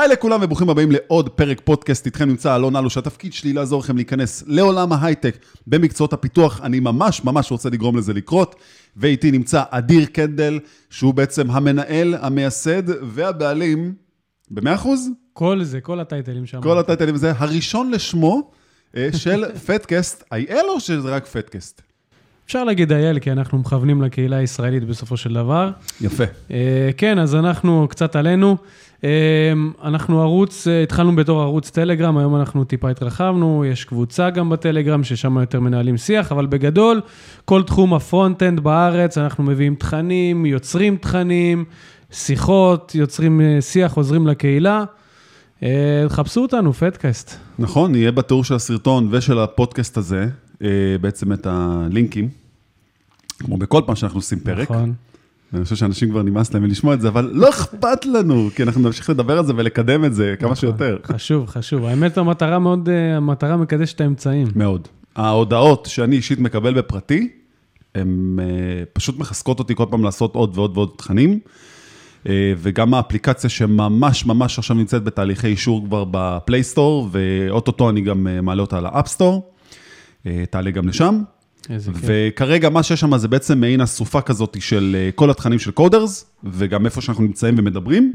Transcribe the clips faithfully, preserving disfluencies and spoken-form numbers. היי לכולם וברוכים הבאים לעוד פרק פודקאסט, איתכם נמצא אלון אלו, שהתפקיד שלי לעזור לכם להיכנס לעולם ההייטק במקצועות הפיתוח, אני ממש ממש רוצה לגרום לזה לקרות, ואיתי נמצא אדיר קנדל, שהוא בעצם המנהל, המייסד והבעלים, ב-מאה אחוז? כל זה, כל הטייטלים שם. כל הטייטלים זה הראשון לשמו של פדקאסט, אי אל או שזה רק פדקאסט? אפשר להגיד אייל, כי אנחנו מכוונים לקהילה הישראלית בסופו של דבר. יפה. כן, אז אנחנו קצת עלינו. אנחנו ערוץ, התחלנו בתור ערוץ טלגרם, היום אנחנו טיפה התרחבנו, יש קבוצה גם בטלגרם, ששם יותר מנהלים שיח, אבל בגדול, כל תחום הפרונט-אנד בארץ, אנחנו מביאים תכנים, יוצרים תכנים, שיחות, יוצרים שיח, עוזרים לקהילה. חפשו אותנו, פדקאסט. נכון, יהיה בתיאור של הסרטון ושל הפודקאסט הזה. בעצם את הלינקים, כמו בכל פעם שאנחנו עושים פרק. נכון. ואני חושב שאנשים כבר נמאס להם לשמוע את זה, אבל לא אכפת לנו, כי אנחנו נמשיך לדבר על זה ולקדם את זה כמה שיותר. חשוב, חשוב. האמת, המטרה מאוד, המטרה מקדשת את האמצעים. מאוד. ההודעות שאני אישית מקבל בפרטי, הן פשוט מחזקות אותי כל פעם לעשות עוד ועוד ועוד תכנים, וגם האפליקציה שממש ממש עכשיו נמצאת בתהליכי אישור כבר בפלייסטור, ואוטוטו אני גם מעלה אותה לאפסטור. תעלה גם לשם, וכרגע מה שיש שם זה בעצם מעין הסופה כזאת של כל התכנים של קודרס, וגם איפה שאנחנו נמצאים ומדברים,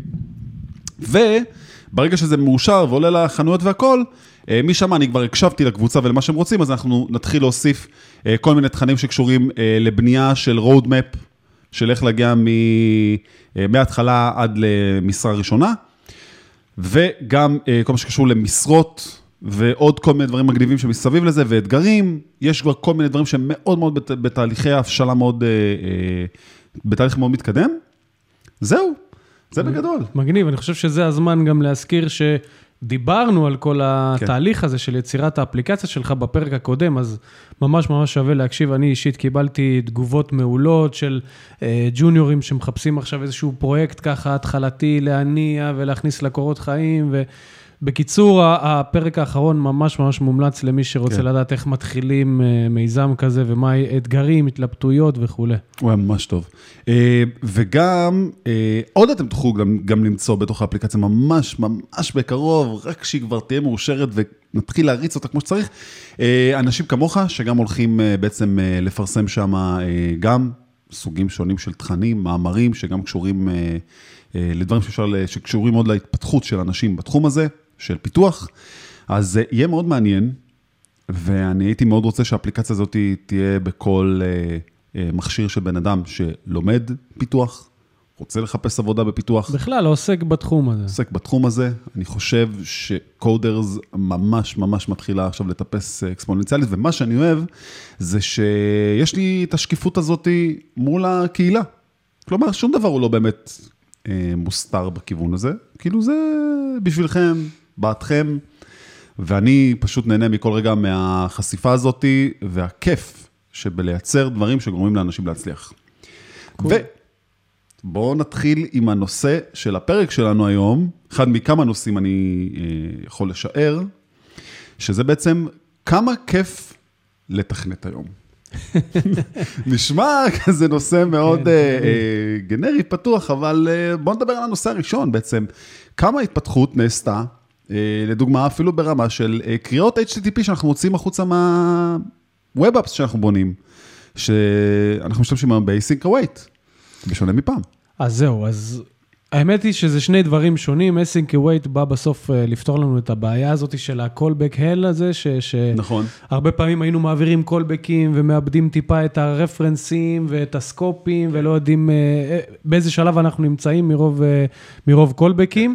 וברגע שזה מאושר ועולה לחנויות והכל, משם אני כבר הקשבתי לקבוצה ולמה שהם רוצים, אז אנחנו נתחיל להוסיף כל מיני תכנים שקשורים לבנייה של road map, של איך להגיע מההתחלה עד למשרה ראשונה, וגם כל מה שקשור למשרות, ועוד כל מיני דברים מגניבים שמסביב לזה, ואתגרים, יש כבר כל מיני דברים שהם מאוד מאוד בת, בתהליכי ההפשלה מאוד, אה, אה, בתהליך מאוד מתקדם. זהו, זה בגדול. מגניב, אני חושב שזה הזמן גם להזכיר שדיברנו על כל התהליך כן. הזה של יצירת האפליקציה שלך בפרק הקודם, אז ממש ממש שווה להקשיב, אני אישית קיבלתי תגובות מעולות של אה, ג'וניורים שמחפשים עכשיו איזשהו פרויקט ככה התחלתי להניע ולהכניס לקורות חיים ו... בקיצור, הפרק האחרון ממש ממש מומלץ למי שרוצה כן. לדעת איך מתחילים מיזם כזה, ומה האתגרים, התלבטויות וכו'. הוא היה ממש טוב. וגם, עוד אתם תוכלו גם, גם למצוא בתוך האפליקציה ממש ממש בקרוב, רק שהיא כבר תהיה מאושרת ונתחיל להריץ אותה כמו שצריך. אנשים כמוך שגם הולכים בעצם לפרסם שם גם סוגים שונים של תכנים, מאמרים שגם קשורים לדברים שקשורים עוד להתפתחות של אנשים בתחום הזה. של פיתוח, אז זה יהיה מאוד מעניין, ואני הייתי מאוד רוצה שהאפליקציה הזאת תהיה בכל מכשיר של בן אדם שלומד פיתוח, רוצה לחפש עבודה בפיתוח. בכלל, עוסק בתחום הזה. עוסק בתחום הזה. אני חושב שקודרס ממש ממש מתחילה עכשיו לטפס אקספוננציאלית, ומה שאני אוהב זה שיש לי את השקיפות הזאת מול הקהילה. כלומר, שום דבר הוא לא באמת מוסתר בכיוון הזה. כאילו זה בשבילכם, בעתכם, ואני פשוט נהנה מכל רגע מהחשיפה הזאת, והכיף שבלייצר דברים שגורמים לאנשים להצליח. Cool. ובואו נתחיל עם הנושא של הפרק שלנו היום, אחד מכמה נושאים אני יכול לשער, שזה בעצם כמה כיף לתכנת היום. נשמע כזה נושא מאוד uh, uh, גנרי פתוח, אבל uh, בואו נדבר על הנושא הראשון בעצם. כמה התפתחות נעשתה, לדוגמה אפילו ברמה של קריאות אייץ' טי טי פי שאנחנו מוצאים החוצה מהווב אפס שאנחנו בונים, שאנחנו משתמשים היום ב-Async Await, בשונה מפעם. אז זהו, אז האמת היא שזה שני דברים שונים, Async Await בא בסוף לפתור לנו את הבעיה הזאת של ה-Callback Hell הזה, ש- ש- נכון. הרבה פעמים היינו מעבירים Callback'ים ומאבדים טיפה את הרפרנסים ואת הסקופים, ולא יודעים באיזה שלב אנחנו נמצאים מרוב, מרוב Callback'ים.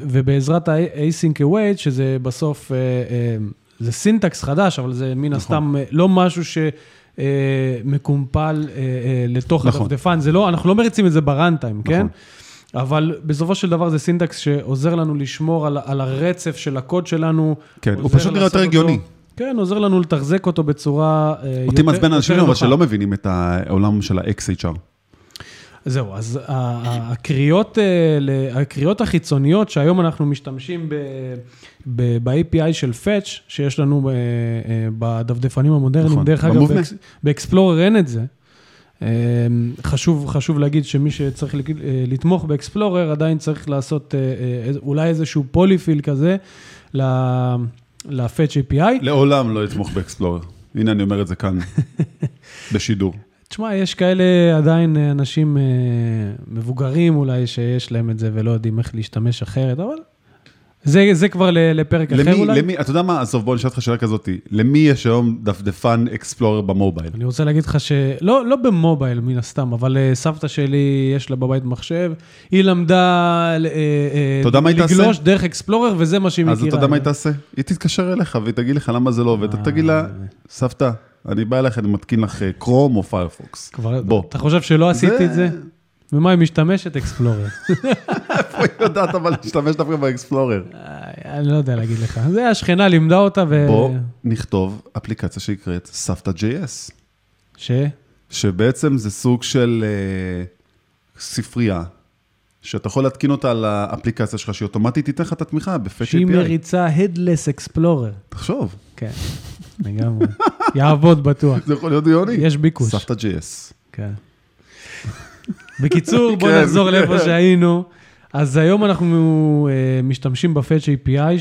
ובעזרת ה-Async Await, שזה בסוף, זה סינטקס חדש, אבל זה מן הסתם לא משהו שמקומפל לתוך הדפדפן, אנחנו לא מריצים את זה ברנטיים, כן? אבל בסופו של דבר זה סינטקס שעוזר לנו לשמור על הרצף של הקוד שלנו. כן, הוא פשוט נראה יותר הגיוני. כן, עוזר לנו לתחזק אותו בצורה יותר נוחה. אותי מעצבן אנשים אבל שלא מבינים את העולם של ה-X H R. זהו, אז הקריאות, הקריאות החיצוניות שהיום אנחנו משתמשים ב-A P I של Fetch, שיש לנו בדפדפנים המודרניים, דרך אגב, באקספלורר אין את זה, חשוב, חשוב להגיד שמי שצריך לתמוך באקספלורר, עדיין צריך לעשות אולי איזשהו פוליפיל כזה ל-Fetch איי פי איי. לעולם לא יתמוך באקספלורר. הנה אני אומר את זה כאן, בשידור. תשמע, יש כאלה עדיין אנשים מבוגרים אולי שיש להם את זה ולא יודעים איך להשתמש אחרת, אבל זה, זה כבר לפרק למי, אחר אולי. למי, אתה יודע מה, עזוב, בוא נשאל אותך שאלה כזאת, למי יש היום דפדפן אקספלורר במובייל? אני רוצה להגיד לך שלא לא במובייל מן הסתם, אבל סבתא שלי יש לה בבית מחשב, היא למדה לגלוש דרך אקספלורר, וזה מה שהיא מכירה. אז אתה יודע מה היא תעשה? היא תתקשר אליך והיא תגיד לך למה זה לא עובד, אתה תגיד לה, סבתא, אני בא אליך, אני מתקין לך קרום או פיירפוקס. אתה חושב שלא עשיתי את זה? ומה היא משתמשת? אקספלורר. איפה היא יודעת אבל להשתמש דווקא באקספלורר? אני לא יודע להגיד לך. זה השכנה לימדה אותה ו... בוא נכתוב אפליקציה שיקראת סבתא.js. ש? שבעצם זה סוג של ספרייה, שאתה יכול להתקין אותה לאפליקציה שלך, שהיא אוטומטית תיתן לך את התמיכה בפאצ' איי פי איי. שהיא מריצה headless explorer. תחשוב. כן, לגמרי. יעבוד בטוח. זה יכול להיות יוני. יש ביקוש. סבתא.js. כן. בקיצור, בוא נחזור לאיפה שהיינו. אז היום אנחנו משתמשים בפאצ' איי פי איי,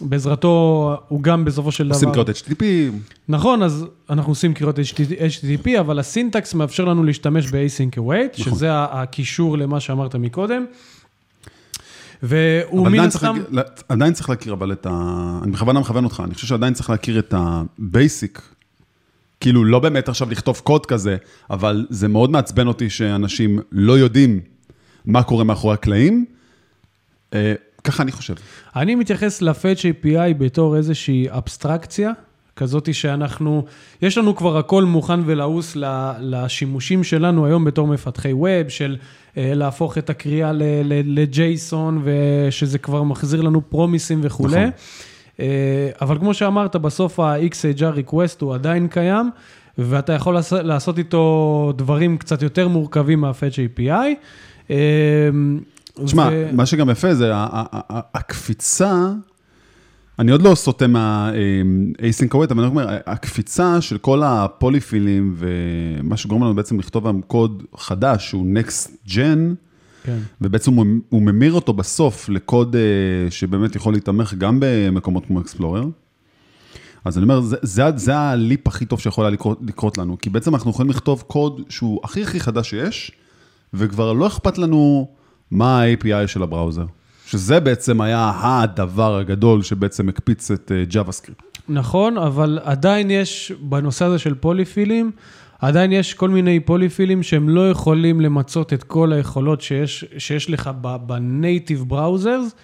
שבעזרתו הוא גם בסופו של דבר... עושים קריאות אייץ' טי טי פי. נכון, אז אנחנו עושים קריאות אייץ' טי טי פי, אבל הסינטקס מאפשר לנו להשתמש ב-async await, שזה הקישור למה שאמרת מקודם. והוא מן הסתם... עדיין צריך להכיר, אבל את ה... אני בכוונה מכוון אותך, אני חושב שעדיין צריך להכיר את ה-basic... כאילו, לא באמת עכשיו לכתוב קוד כזה, אבל זה מאוד מעצבן אותי שאנשים לא יודעים מה קורה מאחורי הקלעים. אה, ככה אני חושב. אני מתייחס לפאצ' איי פי איי בתור איזושהי אבסטרקציה, כזאת שאנחנו, יש לנו כבר הכל מוכן ולעוס לשימושים שלנו היום בתור מפתחי ווב, של אה, להפוך את הקריאה לג'ייסון, ושזה כבר מחזיר לנו פרומיסים וכו'. נכון. אבל כמו שאמרת, בסוף ה-X H R request הוא עדיין קיים, ואתה יכול לעשות איתו דברים קצת יותר מורכבים מה-Fetch איי פי איי. תשמע, מה שגם יפה זה הקפיצה, אני עוד לא סוטה מה-Async Await, אבל אני אומר, הקפיצה של כל הפוליפילים, ומה שגורם לנו בעצם לכתוב עם קוד חדש, שהוא Next Gen, כן. ובעצם הוא, הוא ממיר אותו בסוף לקוד שבאמת יכול להתאמך גם במקומות כמו אקספלורר. אז אני אומר, זה, זה, זה הליפ הכי טוב שיכול היה לקרות, לקרות לנו, כי בעצם אנחנו יכולים לכתוב קוד שהוא הכי הכי חדש שיש, וכבר לא אכפת לנו מה ה-איי פי איי של הבראוזר. שזה בעצם היה הדבר הגדול שבעצם הקפיץ את JavaScript. נכון, אבל עדיין יש בנושא הזה של פוליפילים, עדיין יש כל מיני פוליפילים שהם לא יכולים למצות את כל היכולות שיש, שיש לך בנייטיב בראוזרס.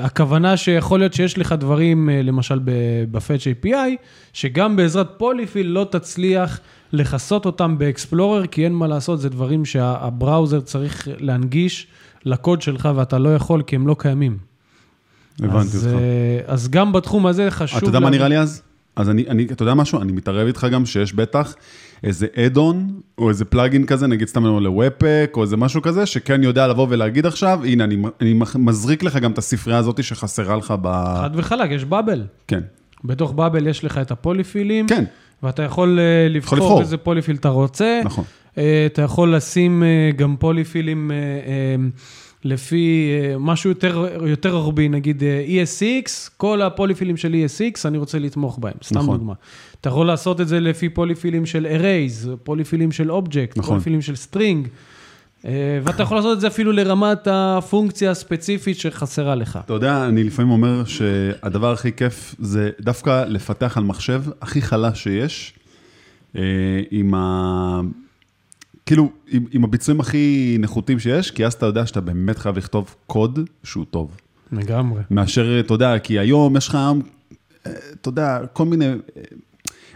הכוונה שיכול להיות שיש לך דברים, למשל ב-Fetch איי פי איי, שגם בעזרת פוליפיל לא תצליח לחסות אותם באקספלורר, כי אין מה לעשות, זה דברים שהבראוזר צריך להנגיש לקוד שלך, ואתה לא יכול, כי הם לא קיימים. הבנתי אז, אותך. אז גם בתחום הזה חשוב... אתה יודע מה נראה לי אז? אז אני, אני, אתה יודע משהו? אני מתערב איתך גם שיש בטח איזה add-on, או איזה פלאגין כזה, נגיד סתם לנו ל-Webpack, או איזה משהו כזה, שכן יודע לבוא ולהגיד עכשיו, הנה, אני, אני מזריק לך גם את הספרייה הזאת שחסרה לך ב... חד וחלק, יש בבל. כן. בתוך בבל יש לך את הפוליפילים. כן. ואתה יכול לבחור, לבחור. איזה פוליפיל אתה רוצה. נכון. אתה יכול לשים גם פוליפילים לפי משהו יותר, יותר הרבה, נגיד E S X, כל הפוליפילים של E S X, אני רוצה לתמוך בהם, סתם נכון. דוגמה. אתה יכול לעשות את זה לפי פוליפילים של Arrays, פוליפילים של Object, נכון. פוליפילים של String, ואתה יכול לעשות את זה אפילו לרמת הפונקציה הספציפית שחסרה לך. אתה יודע, אני לפעמים אומר שהדבר הכי כיף זה דווקא לפתח על מחשב הכי חלש שיש, עם ה... כאילו, עם, עם הביצועים הכי נחותים שיש, כי אז אתה יודע שאתה באמת חייב לכתוב קוד שהוא טוב. לגמרי. מאשר, אתה יודע, כי היום יש לך, אתה יודע, כל מיני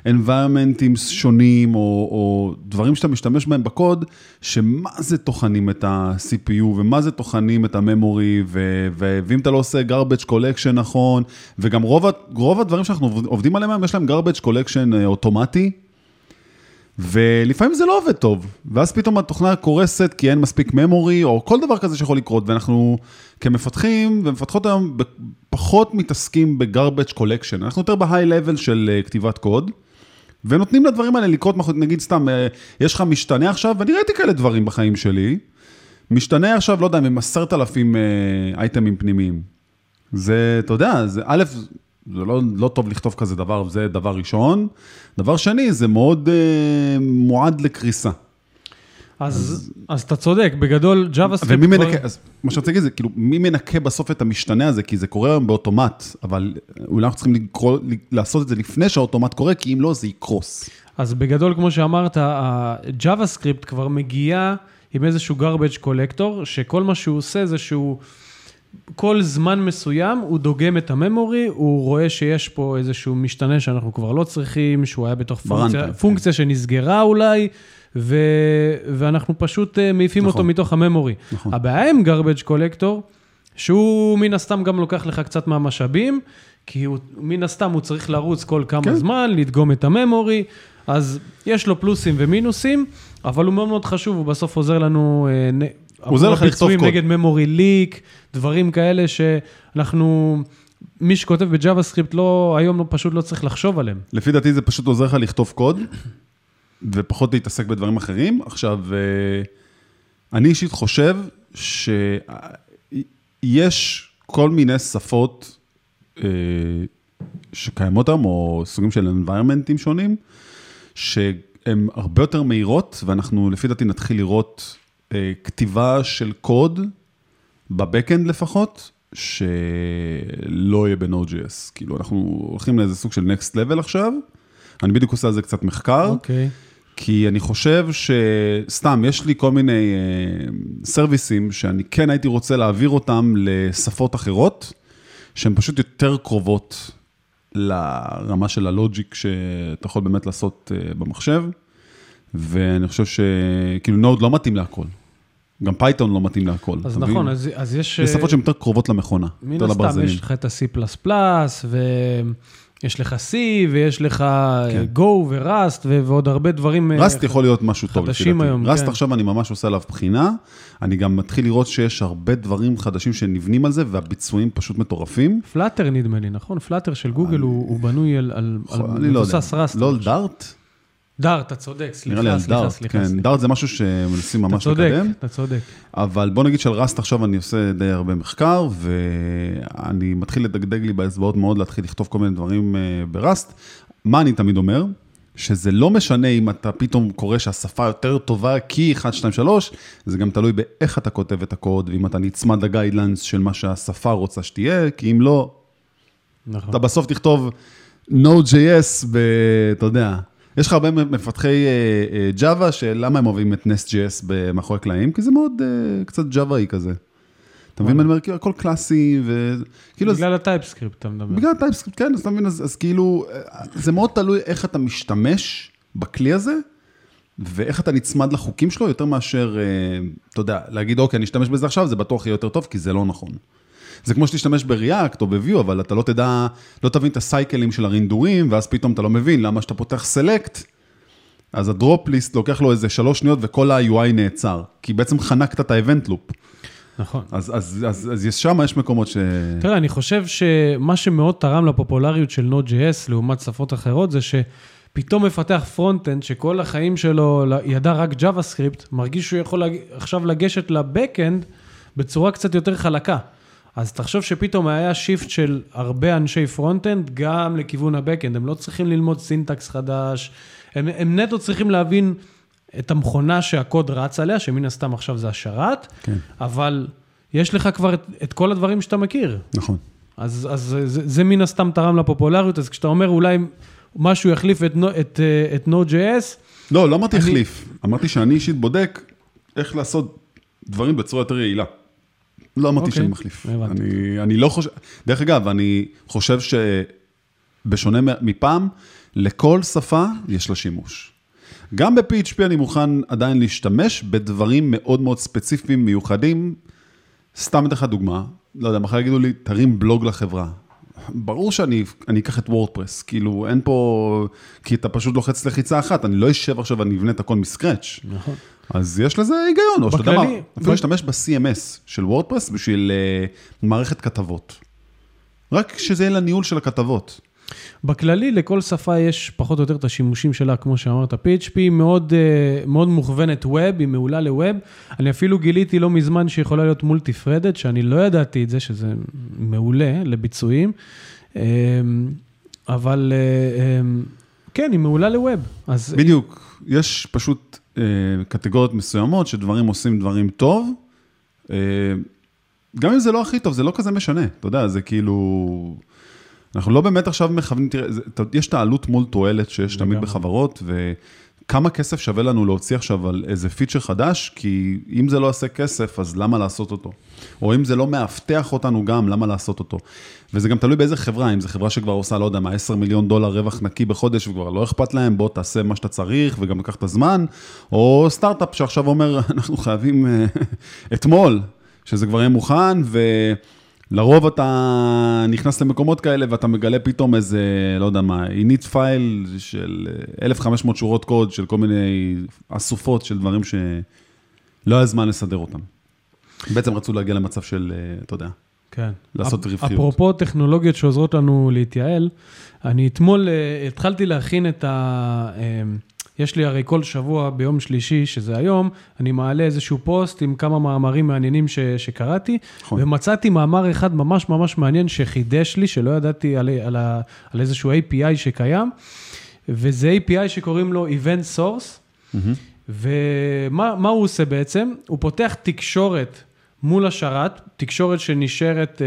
environmentים שונים, או, או דברים שאתה משתמש בהם בקוד, שמה זה תוכנים את ה-סי פי יו, ומה זה תוכנים את ה-memory, ו, ו, ואם אתה לא עושה garbage collection נכון, וגם רוב, רוב הדברים שאנחנו עובדים עליהם, יש להם garbage collection אוטומטי, ולפעמים זה לא עובד טוב, ואז פתאום התוכנה קורסת כי אין מספיק memory, או כל דבר כזה שיכול לקרות, ואנחנו כמפתחים ומפתחות היום פחות מתעסקים ב-garbage collection, אנחנו יותר ב-high level של כתיבת קוד, ונותנים לדברים האלה לקרות, נגיד סתם, יש לך משתנה עכשיו, ואני ראיתי כאלה דברים בחיים שלי, משתנה עכשיו, לא יודע, עם עשרת אלפים אייטמים פנימיים. זה, אתה יודע, זה א', זה לא, לא טוב לכתוב כזה דבר, זה דבר ראשון. דבר שני, זה מאוד אה, מועד לקריסה. אז, אז, אז אתה צודק, בגדול, JavaScript... ומי כבר... מנקה, אז, מה שרצה להגיד זה, כאילו, מי מנקה בסוף את המשתנה הזה, כי זה קורה היום באוטומט, אבל אולי אנחנו צריכים לקרוא, לעשות את זה לפני שהאוטומט קורה, כי אם לא, זה יקרוס. אז בגדול, כמו שאמרת, ה-JavaScript כבר מגיע עם איזשהו garbage collector, שכל מה שהוא עושה זה שהוא... כל זמן מסוים הוא דוגם את הממורי, הוא רואה שיש פה איזשהו משתנה שאנחנו כבר לא צריכים, שהוא היה בתוך פונקציה, פונקציה שנסגרה אולי, ו, ואנחנו פשוט מעיפים נכון. אותו מתוך הממורי. נכון. הבעיה עם garbage collector, שהוא מן הסתם גם לוקח לך קצת מהמשאבים, כי הוא, מן הסתם הוא צריך לרוץ כל כמה כן. זמן, לדגום את הממורי, אז יש לו פלוסים ומינוסים, אבל הוא מאוד מאוד חשוב, הוא בסוף עוזר לנו... עוזר לך לכתוב קוד. נגד memory leak, דברים כאלה שאנחנו, מי שכותב בג'אבהסקריפט, לא, היום לא, פשוט לא צריך לחשוב עליהם. לפי דעתי זה פשוט עוזר לך לכתוב קוד, ופחות להתעסק בדברים אחרים. עכשיו, אני אישית חושב שיש כל מיני שפות שקיימות אותם, או סוגים של environmentים שונים, שהן הרבה יותר מהירות, ואנחנו לפי דעתי נתחיל לראות... כתיבה של קוד, בבקאנד לפחות, שלא יהיה בנוד.ג'י אס. כאילו, אנחנו הולכים לאיזה סוג של next level עכשיו, אני בדיוק עושה על זה קצת מחקר, כי אני חושב שסתם, יש לי כל מיני סרוויסים, שאני כן הייתי רוצה להעביר אותם לשפות אחרות, שהן פשוט יותר קרובות לרמה של הלוג'יק, שאתה יכול באמת לעשות במחשב, ואני חושב שכאילו נוד לא מתאים להכל. גם פייתון לא מתאים להכל. אז נכון, אז, אז יש... יש שפות שהן יותר קרובות למכונה. מן הסתם, יש לך את ה-C++, ויש לך C, ויש לך Go ורסט, ועוד הרבה דברים... רסט יכול להיות משהו טוב. חדשים היום, כן. רסט עכשיו אני ממש עושה עליו בחינה, אני גם מתחיל לראות שיש הרבה דברים חדשים שנבנים על זה, והביצועים פשוט מטורפים. פלאטר נדמה לי, נכון? פלאטר של גוגל הוא בנוי על מבוסס רסט. לא על דארט? דארט, אתה צודק, סליחה, סליחה, סליחה. דארט זה משהו שמנסים ממש לקדם. אתה צודק, אתה צודק. אבל בוא נגיד שעל רסט עכשיו אני עושה די הרבה מחקר, ואני מתחיל לדגדג לי באצבעות מאוד להתחיל לכתוב כל מיני דברים ברסט. מה אני תמיד אומר? שזה לא משנה אם אתה פתאום קורא שהשפה יותר טובה כי אחת, שתיים, שלוש, זה גם תלוי באיך אתה כותב את הקוד, ואם אתה נצמד לגיידליינס של מה שהשפה רוצה שתהיה, כי אם לא, אתה בסוף תכתוב Node.js, אתה יודע... יש לך הרבה מפתחי ג'אווה, שלמה הם אוהבים את נסט.ג'י אס במאחורי הקלעים? כי זה מאוד קצת ג'אוואי כזה. אתה מבין, אני אומר, כאילו, הכל קלאסי, וכאילו... בגלל הטייפסקריפט, אתה מדבר. בגלל הטייפסקריפט, כן, אז אתה מבין, אז כאילו, זה מאוד תלוי איך אתה משתמש בכלי הזה, ואיך אתה נצמד לחוקים שלו, יותר מאשר, אתה יודע, להגיד, אוקיי, אני אשתמש בזה עכשיו, זה בטוח יהיה יותר טוב, כי זה לא נכון. זה כמו שתשתמש בריאקט או בוויו, אבל אתה לא תדע, לא תבין את הסייקלים של הרינדורים, ואז פתאום אתה לא מבין למה שאתה פותח סלקט, אז הדרופליסט לוקח לו איזה שלוש שניות, וכל ה-יו איי נעצר, כי בעצם חנקת את האבנט לופ. נכון. אז, אז, אז, אז יש שם, יש מקומות ש... תראה, אני חושב שמה שמאוד תרם לפופולריות של Node.js, לעומת שפות אחרות, זה שפתאום מפתח פרונט-אנד, שכל החיים שלו ידע רק JavaScript, מרגיש שהוא יכול עכשיו לגשת לבק-אנד בצורה קצת יותר חלקה. אז תחשוב שפתאום היה שיפט של הרבה אנשי פרונט-אנד, גם לכיוון הבק-אנד. הם לא צריכים ללמוד סינטקס חדש, הם, הם נטו צריכים להבין את המכונה שהקוד רץ עליה, שמן הסתם עכשיו זה השרת, כן. אבל יש לך כבר את, את כל הדברים שאתה מכיר. נכון. אז, אז זה, זה מן הסתם תרם לפופולריות, אז כשאתה אומר אולי משהו יחליף את, את, את Node.js... לא, לא אמרתי אני... יחליף. אמרתי שאני אישית בודק איך לעשות דברים בצורה יותר יעילה. לא אמרתי שאני מחליף. אני לא חושב, דרך אגב, אני חושב שבשונה מפעם, לכל שפה יש לה שימוש. גם ב-פי אייץ' פי אני מוכן עדיין להשתמש בדברים מאוד מאוד ספציפיים, מיוחדים. סתם את אחד דוגמה, לא יודע, מחר יגידו לי, תרים בלוג לחברה. ברור שאני אקח את וורדפרס, כאילו אין פה, כי אתה פשוט לוחץ לחיצה אחת, אני לא אשב עכשיו, אני אבנה את הכל מסקרץ'. נכון. אז יש לזה היגיון, או שאתה יודע מה, אפילו להשתמש ב-סי אם אס של וורדפרס בשביל מערכת כתבות. רק שזה יהיה לניהול של הכתבות. בכללי, לכל שפה יש פחות או יותר את השימושים שלה, כמו שאמרת, פי אייץ' פי מאוד, מאוד מוכוונת ווב, היא מעולה לווב. אני אפילו גיליתי לא מזמן שיכולה להיות מולטיפרדד, שאני לא ידעתי את זה, שזה מעולה לביצועים, אבל כן, היא מעולה לווב. אז... בדיוק, יש פשוט קטגוריות מסוימות שדברים עושים דברים טוב, גם אם זה לא הכי טוב, זה לא כזה משנה, אתה יודע, זה כאילו... אנחנו לא באמת עכשיו מכוונים, תראה, יש את העלות מול תועלת שיש תמיד בחברות, וכמה כסף שווה לנו להוציא עכשיו על איזה פיצ'ר חדש, כי אם זה לא עושה כסף, אז למה לעשות אותו? או אם זה לא מאבטח אותנו גם, למה לעשות אותו? וזה גם תלוי באיזה חברה, אם זו חברה שכבר עושה, לא יודע, מה עשרה מיליון דולר רווח נקי בחודש, וכבר לא אכפת להם, בוא תעשה מה שאתה צריך, וגם לקח את הזמן, או סטארט-אפ שעכשיו אומר, אנחנו חייבים אתמול, שזה כבר יהיה מוכן, ו... לרוב אתה נכנס למקומות כאלה, ואתה מגלה פתאום איזה, לא יודע מה, init file של אלף וחמש מאות שורות קוד, של כל מיני אסופות של דברים שלא היה זמן לסדר אותם. בעצם רצו להגיע למצב של, אתה יודע, כן. לעשות רווחיות. אפרופו טכנולוגיות שעוזרות לנו להתייעל, אני אתמול התחלתי להכין את ה... יש לי הרי כל שבוע ביום שלישי, שזה היום, אני מעלה איזשהו פוסט עם כמה מאמרים מעניינים ש, שקראתי, נכון. ומצאתי מאמר אחד ממש ממש מעניין שחידש לי, שלא ידעתי על, על, על איזשהו איי פי איי שקיים, וזה איי פי איי שקוראים לו Event Source, mm-hmm. ומה מה הוא עושה בעצם? הוא פותח תקשורת מול השרת, תקשורת שנשארת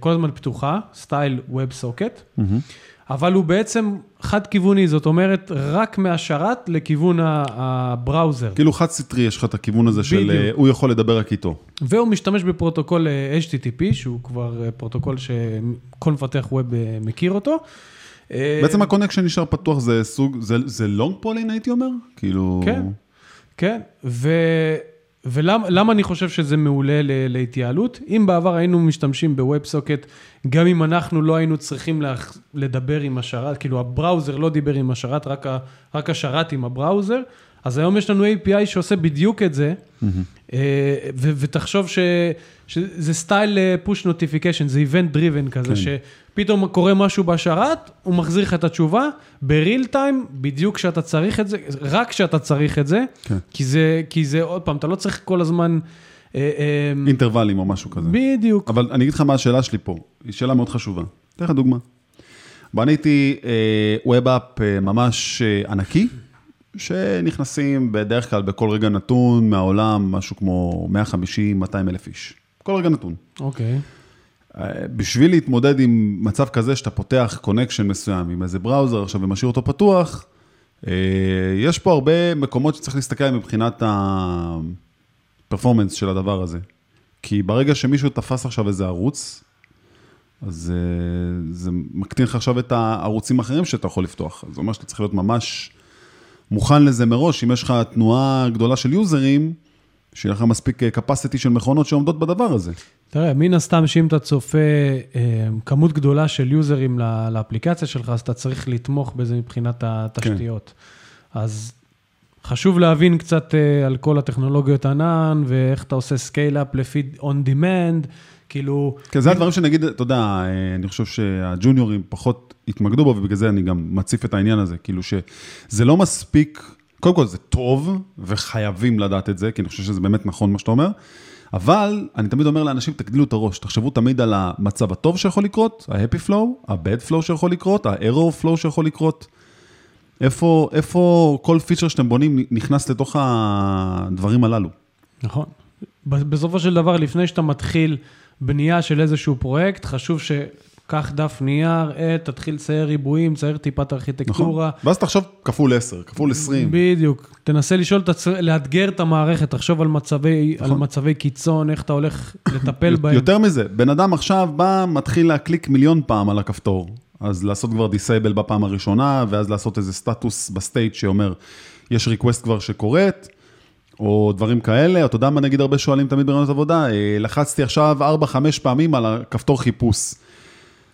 כל הזמן פתוחה, סטייל WebSocket, mm-hmm. אבל הוא בעצם חד-כיווני, זאת אומרת, רק מהשרת לכיוון הבראוזר. כאילו חד-סטרי יש לך את הכיוון הזה של, הוא יכול לדבר רק איתו. והוא משתמש בפרוטוקול אייץ' טי טי פי, שהוא כבר פרוטוקול שכל מפתח ווב מכיר אותו. בעצם הקונקשן נשאר פתוח, זה סוג, זה לונג פולין הייתי אומר? כאילו... כן, כן, ו... ולמה אני חושב שזה מעולה להתייעלות? אם בעבר היינו משתמשים בווב-סוקט, גם אם אנחנו לא היינו צריכים לדבר עם השרת, כאילו הבראוזר לא דיבר עם השרת, רק השרת עם הבראוזר, אז היום יש לנו איי פי איי שעושה בדיוק את זה, ותחשוב שזה סטייל push notification, זה event driven כזה, שפתאום קורה משהו בשרת, הוא מחזיר לך את התשובה, בריל טיים, בדיוק שאתה צריך את זה, רק שאתה צריך את זה, כי זה עוד פעם, אתה לא צריך כל הזמן... אינטרוולים או משהו כזה. בדיוק. אבל אני אגיד לך מה השאלה שלי פה, היא שאלה מאוד חשובה. תן לך דוגמה. בניתי web-up ממש ענקי, שנכנסים בדרך כלל בכל רגע נתון מהעולם, משהו כמו מאה חמישים מאתיים אלף איש. כל רגע נתון. אוקיי. בשביל להתמודד עם מצב כזה שאתה פותח קונקשן מסוים עם איזה בראוזר עכשיו ומשאיר אותו פתוח, יש פה הרבה מקומות שצריך להסתכל מבחינת הפרפורמנס של הדבר הזה. כי ברגע שמישהו תפס עכשיו איזה ערוץ, אז זה מקטין לך עכשיו את הערוצים האחרים שאתה יכול לפתוח. זאת אומרת שאתה צריך להיות ממש... מוכן לזה מראש, אם יש לך תנועה גדולה של יוזרים, שיהיה לך מספיק capacity של מכונות שעומדות בדבר הזה. תראה, מן הסתם שאם אתה צופה כמות גדולה של יוזרים לאפליקציה שלך, אז אתה צריך לתמוך בזה מבחינת התשתיות. כן. אז חשוב להבין קצת על כל הטכנולוגיות ענן, ואיך אתה עושה scale-up לפי on-demand, כאילו... כן, זה הדברים שנגיד, אתה יודע, אני חושב שהג'וניורים פחות התמקדו בו, ובגלל זה אני גם מציף את העניין הזה, כאילו שזה לא מספיק, קודם כל זה טוב, וחייבים לדעת את זה, כי אני חושב שזה באמת נכון מה שאתה אומר, אבל אני תמיד אומר לאנשים, תגדילו את הראש, תחשבו תמיד על המצב הטוב שיכול לקרות, ה-happy flow, ה-bad flow שיכול לקרות, ה-error flow שיכול לקרות, איפה, איפה כל פיצ'ר שאתם בונים נכנס לתוך הדברים הללו. נכון. בסופו של דבר, לפני שאתה מתחיל בנייה של איזשהו פרויקט, חשוב שקח דף נייר, תתחיל צייר ריבועים, צייר טיפת ארכיטקטורה. נכון, ואז תחשוב כפול עשר, כפול עשרים. בדיוק, תנסה לשאול, לאתגר את המערכת, תחשוב על מצבי, נכון. על מצבי קיצון, איך אתה הולך לטפל בהם. יותר מזה, בן אדם עכשיו בא, מתחיל להקליק מיליון פעם על הכפתור, אז לעשות כבר דיסייבל בפעם הראשונה, ואז לעשות איזה סטטוס בסטייט שאומר, יש ריקווסט כבר שקורית, או דברים כאלה, אתה יודע מה נגיד הרבה שואלים תמיד ברעיונות עבודה, לחצתי עכשיו ארבע חמש פעמים על הכפתור חיפוש,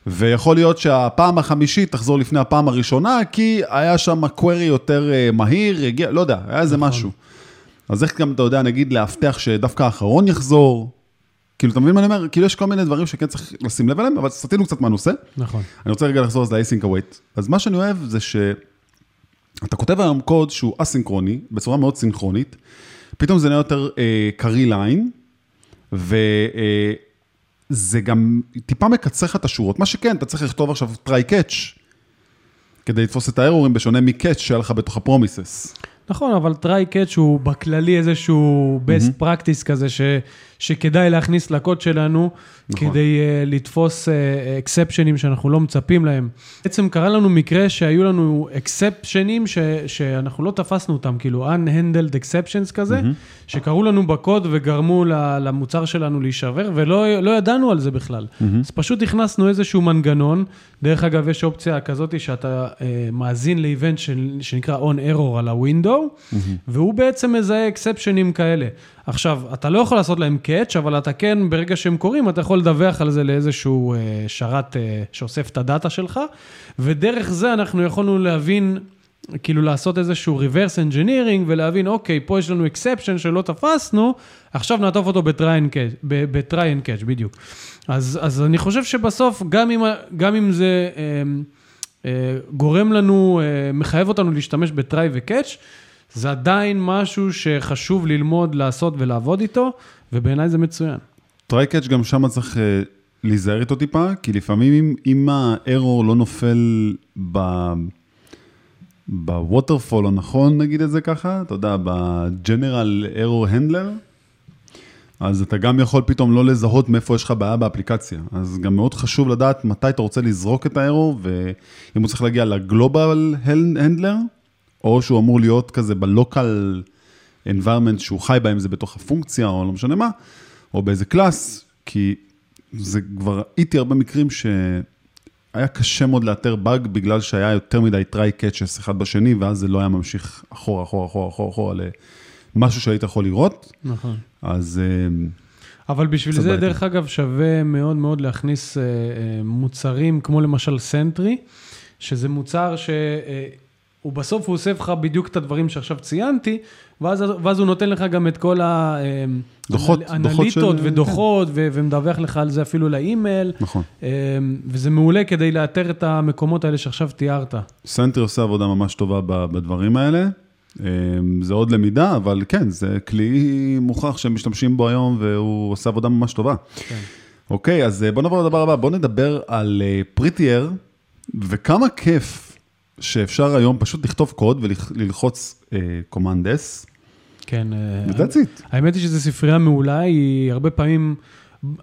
ויכול להיות שהפעם החמישית תחזור לפני הפעם הראשונה, כי היה שם קווירי יותר מהיר, הגיע, לא יודע, היה איזה משהו. אז איך גם אתה יודע, נגיד, להבטח שדווקא האחרון יחזור, כאילו, אתה מבין מה אני אומר? כאילו, יש כל מיני דברים שכן צריך לשים לב אליהם, אבל סתינו קצת מהנושא. נכון. אני רוצה רגע לחזור אז ל-async await. אז מה שאני אוהב זה שאתה כותב היום קוד שהוא אסינכרוני, בצורה מאוד סינכרונית, פתאום זה נהיה יותר קרי ליין, וזה גם טיפה מקצח את השורות. מה שכן, אתה צריך לכתוב עכשיו try-catch, כדי לתפוס את האירורים בשונה מ-catch שהיה לך בתוך הפרומיסס. נכון, אבל try-catch הוא בכללי איזשהו best practice כזה, שכדאי להכניס לקוד שלנו, כדי לתפוס exceptionים שאנחנו לא מצפים להם. בעצם קרה לנו מקרה שהיו לנו exceptionים, שאנחנו לא תפסנו אותם, כאילו unhandled exceptions כזה, שקראו לנו בקוד וגרמו למוצר שלנו להישבר, ולא ידענו על זה בכלל. אז פשוט הכנסנו איזשהו מנגנון, דרך אגב יש אופציה כזאת, שאתה מאזין לאיבנט שנקרא on error על הווינדו, והוא בעצם מזהה אקספשנים כאלה. עכשיו, אתה לא יכול לעשות להם קאץ', אבל אתה כן, ברגע שהם קוראים, אתה יכול לדווח על זה לאיזשהו שרת שאוסף את הדאטה שלך, ודרך זה אנחנו יכולנו להבין, כאילו לעשות איזשהו reverse engineering, ולהבין, אוקיי, פה יש לנו אקספשן שלא תפסנו, עכשיו נעטוף אותו ב-try and catch, בדיוק. אז, אז אני חושב שבסוף, גם אם, גם אם זה גורם לנו, מחייב אותנו להשתמש בטריי וקאץ', זה עדיין משהו שחשוב ללמוד, לעשות ולעבוד איתו, ובעיניי זה מצוין. טריי קאץ' גם שם צריך להיזהר איתו טיפה, כי לפעמים אם האירור לא נופל בווטרפול הנכון, נגיד את זה ככה, אתה יודע, בג'נרל אירור הנדלר, אז אתה גם יכול פתאום לא לזהות מאיפה יש לך בעיה באפליקציה. אז גם מאוד חשוב לדעת מתי אתה רוצה לזרוק את האירו, ואם הוא צריך להגיע לגלובל הנדלר, או שהוא אמור להיות כזה בלוקל environment שהוא חי בהם, זה בתוך הפונקציה, או לא משנה מה, או באיזה קלאס, כי זה כבר ראיתי הרבה מקרים שהיה קשה מאוד לאתר באג, בגלל שהיה יותר מדי try catches אחד בשני, ואז זה לא היה ממשיך אחורה, אחורה, אחורה, אחורה, אחורה, משהו שהיית יכול לראות. נכון. אז אבל בשביל זה, דרך אגב, שווה מאוד מאוד להכניס מוצרים, כמו למשל סנטרי, שזה מוצר שבסוף הוא אוסף לך בדיוק את הדברים שעכשיו ציינתי, ואז הוא נותן לך גם את כל האנליטות ודוחות, ומדווח לך על זה אפילו לאימייל, וזה מעולה כדי לאתר את המקומות האלה שעכשיו תיארת. סנטרי עושה עבודה ממש טובה בדברים האלה, זה עוד למידה, אבל כן, זה כלי מוכח שמשתמשים בו היום, והוא עושה עבודה ממש טובה. אוקיי, אז בוא נעבור לדבר הבא, בוא נדבר על פריטייר, וכמה כיף שאפשר היום פשוט לכתוב קוד וללחוץ command S. כן. That's it. האמת היא שזו ספרייה מעולה, היא הרבה פעמים,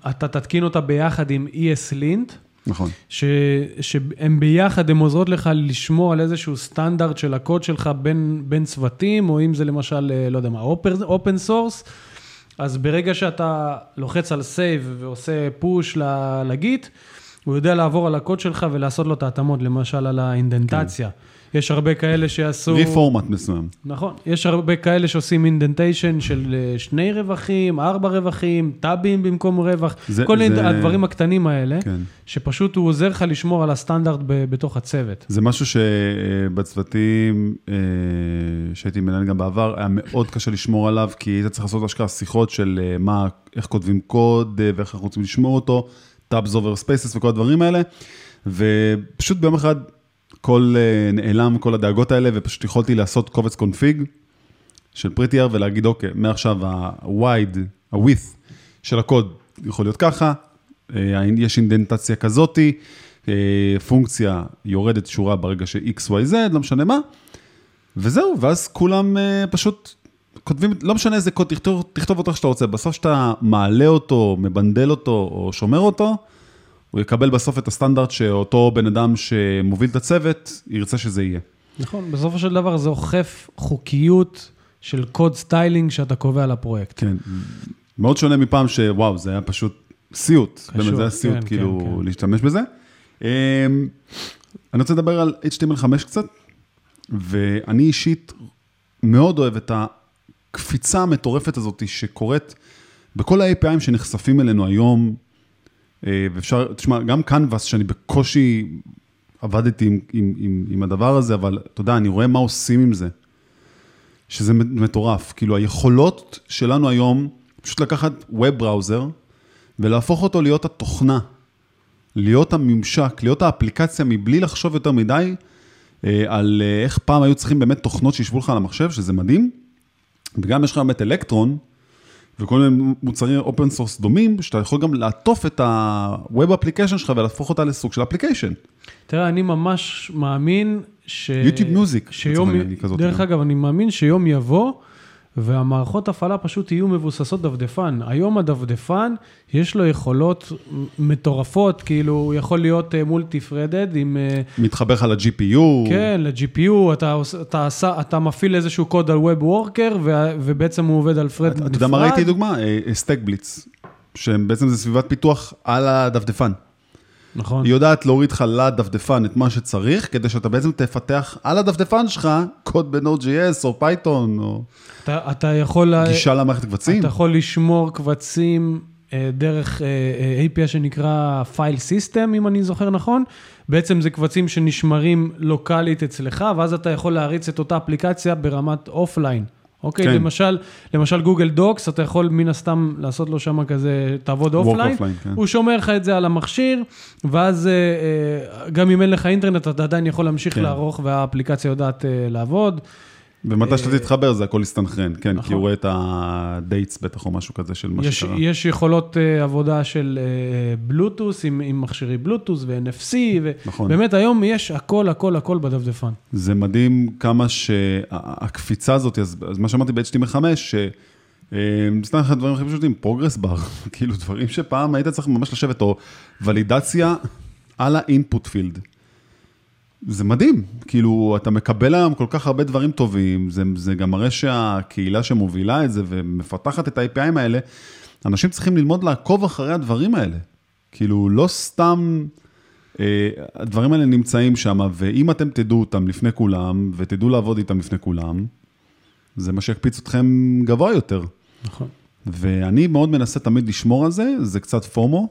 אתה תתקין אותה ביחד עם E S Lint, נכון. שהם ביחד, הם עוזרות לך לשמור על איזשהו סטנדרט של הקוד שלך בין, בין צוותים, או אם זה למשל, לא יודע מה, אופן סורס, אז ברגע שאתה לוחץ על סייב ועושה פוש לגיט, הוא יודע לעבור על הקוד שלך ולעשות לו את ההתאמות, למשל על האינדנטציה. כן. יש הרבה כאלה שעשו ריפורמט מסוים. נכון. יש הרבה כאלה שעושים אינדנטיישן של שני רווחים, ארבע רווחים, טאבים במקום רווח. זה, כל זה הדברים הקטנים האלה, כן. שפשוט הוא עוזר לך לשמור על הסטנדרט ב, בתוך הצוות. זה משהו שבצוותים, שהייתי מנהל גם בעבר, היה מאוד קשה לשמור עליו, כי היית צריך לעשות השקעה שיחות של מה, איך כותבים קוד ואיך אנחנו רוצים לשמור אותו, טאבס אובר ספייסס וכל הדברים האלה, ופשוט ביום אחד כל נעלם, כל הדאגות האלה, ופשוט יכולתי לעשות קובץ קונפיג של פריטייר, ולהגיד, אוקיי, מעכשיו ה-wide, ה-width של הקוד יכול להיות ככה, יש אינדנטציה כזאת, פונקציה יורדת שורה ברגע ש-X Y Z, לא משנה מה, וזהו, ואז כולם פשוט כותבים, לא משנה איזה קוד, תכתוב, תכתוב אותו שאתה רוצה, בסוף שאתה מעלה אותו, מבנדל אותו, או שומר אותו, הוא יקבל בסוף את הסטנדרט שאותו בן אדם שמוביל את הצוות, ירצה שזה יהיה. נכון, בסוף של דבר זה אוכף חוקיות של קוד סטיילינג שאתה קובע על הפרויקט. כן, מאוד שונה מפעם שוואו, זה היה פשוט סיוט, קשור, באמת זה היה סיוט כן, כאילו כן, כן. להשתמש בזה. אני רוצה לדבר על H T M L five קצת, ואני אישית מאוד אוהב את ה הקפיצה המטורפת הזאת שקורית בכל ה-A P I's שנחשפים אלינו היום, ואפשר, תשמע, גם קנבס שאני בקושי עבדתי עם, עם, עם, עם הדבר הזה, אבל אתה יודע, אני רואה מה עושים עם זה, שזה מטורף. כאילו, היכולות שלנו היום, פשוט לקחת web browser ולהפוך אותו להיות התוכנה, להיות הממשק, להיות האפליקציה, מבלי לחשוב יותר מדי על איך פעם היו צריכים באמת תוכנות שישבו לך על המחשב, שזה מדהים. וגם יש לך באמת אלקטרון, וכל מיני מוצרים אופן סורס דומים, שאתה יכול גם לעטוף את ה-Web Application שלך, ולהפוך אותה לסוג של אפליקיישן. תראה, אני ממש מאמין ש... יוטיוב מיוזיק. דרך אגב, אני מאמין שיום יבוא, והמערכות הפעלה פשוט יהיו מבוססות דוודפן. היום הדוודפן, יש לו יכולות מטורפות, כאילו הוא יכול להיות מולטיפרדד עם... מתחבך על ה-ג'י פי יו. כן, ל-ג'י פי יו, אתה, אתה, אתה, אתה מפעיל איזשהו קוד על Web Worker, ובעצם הוא עובד על פרד נפרד. אתה יודע מה ראיתי דוגמה? סטק בליץ, שבעצם זה סביבת פיתוח על הדוודפן. נכון. היא יודעת להוריד לך לדוודפן את מה שצריך, כדי שאתה בעצם תפתח על הדוודפן שלך, קוד בנוד.ג'י אס או פייתון, או אתה, אתה יכול גישה לה... למערכת קבצים. אתה יכול לשמור קבצים דרך איי פי איי שנקרא File System, אם אני זוכר נכון. בעצם זה קבצים שנשמרים לוקלית אצלך, ואז אתה יכול להריץ את אותה אפליקציה ברמת אופליין. אוקיי, כן. למשל, למשל גוגל דוקס, אתה יכול מן הסתם לעשות לו שם כזה, תעבוד אופליין, כן. הוא שומר לך את זה על המכשיר, ואז גם אם אין לך אינטרנט, אתה עדיין יכול להמשיך כן. לערוך, והאפליקציה יודעת לעבוד. ומתי שאתה תתחבר, זה הכל יסתנכרן, כן, נכון. כי הוא רואה את הדייטס בטח או משהו כזה של מה יש, שקרה. יש יכולות עבודה של בלוטוס, עם, עם מכשירי בלוטוס ו-אן אף סי, ובאמת נכון. היום יש הכל, הכל, הכל בדוודפן. זה מדהים כמה שהקפיצה הזאת, אז, אז מה שאמרתי ב-אייץ' טי אם אל חמש, שסתם אחד הדברים הכי פשוטים, פרוגרס בר, כאילו דברים שפעם היית צריך ממש לשבת, או ולידציה על האינפוט פילד. זה מדהים, כאילו אתה מקבל להם כל כך הרבה דברים טובים, זה, זה גם מראה שהקהילה שמובילה את זה ומפתחת את ה-איי פי אי'ים האלה, אנשים צריכים ללמוד לעקוב אחרי הדברים האלה, כאילו לא סתם אה, הדברים האלה נמצאים שם, ואם אתם תדעו אותם לפני כולם, ותדעו לעבוד איתם לפני כולם, זה מה שיקפיץ אתכם גבוה יותר. נכון. ואני מאוד מנסה תמיד לשמור על זה, זה קצת פומו,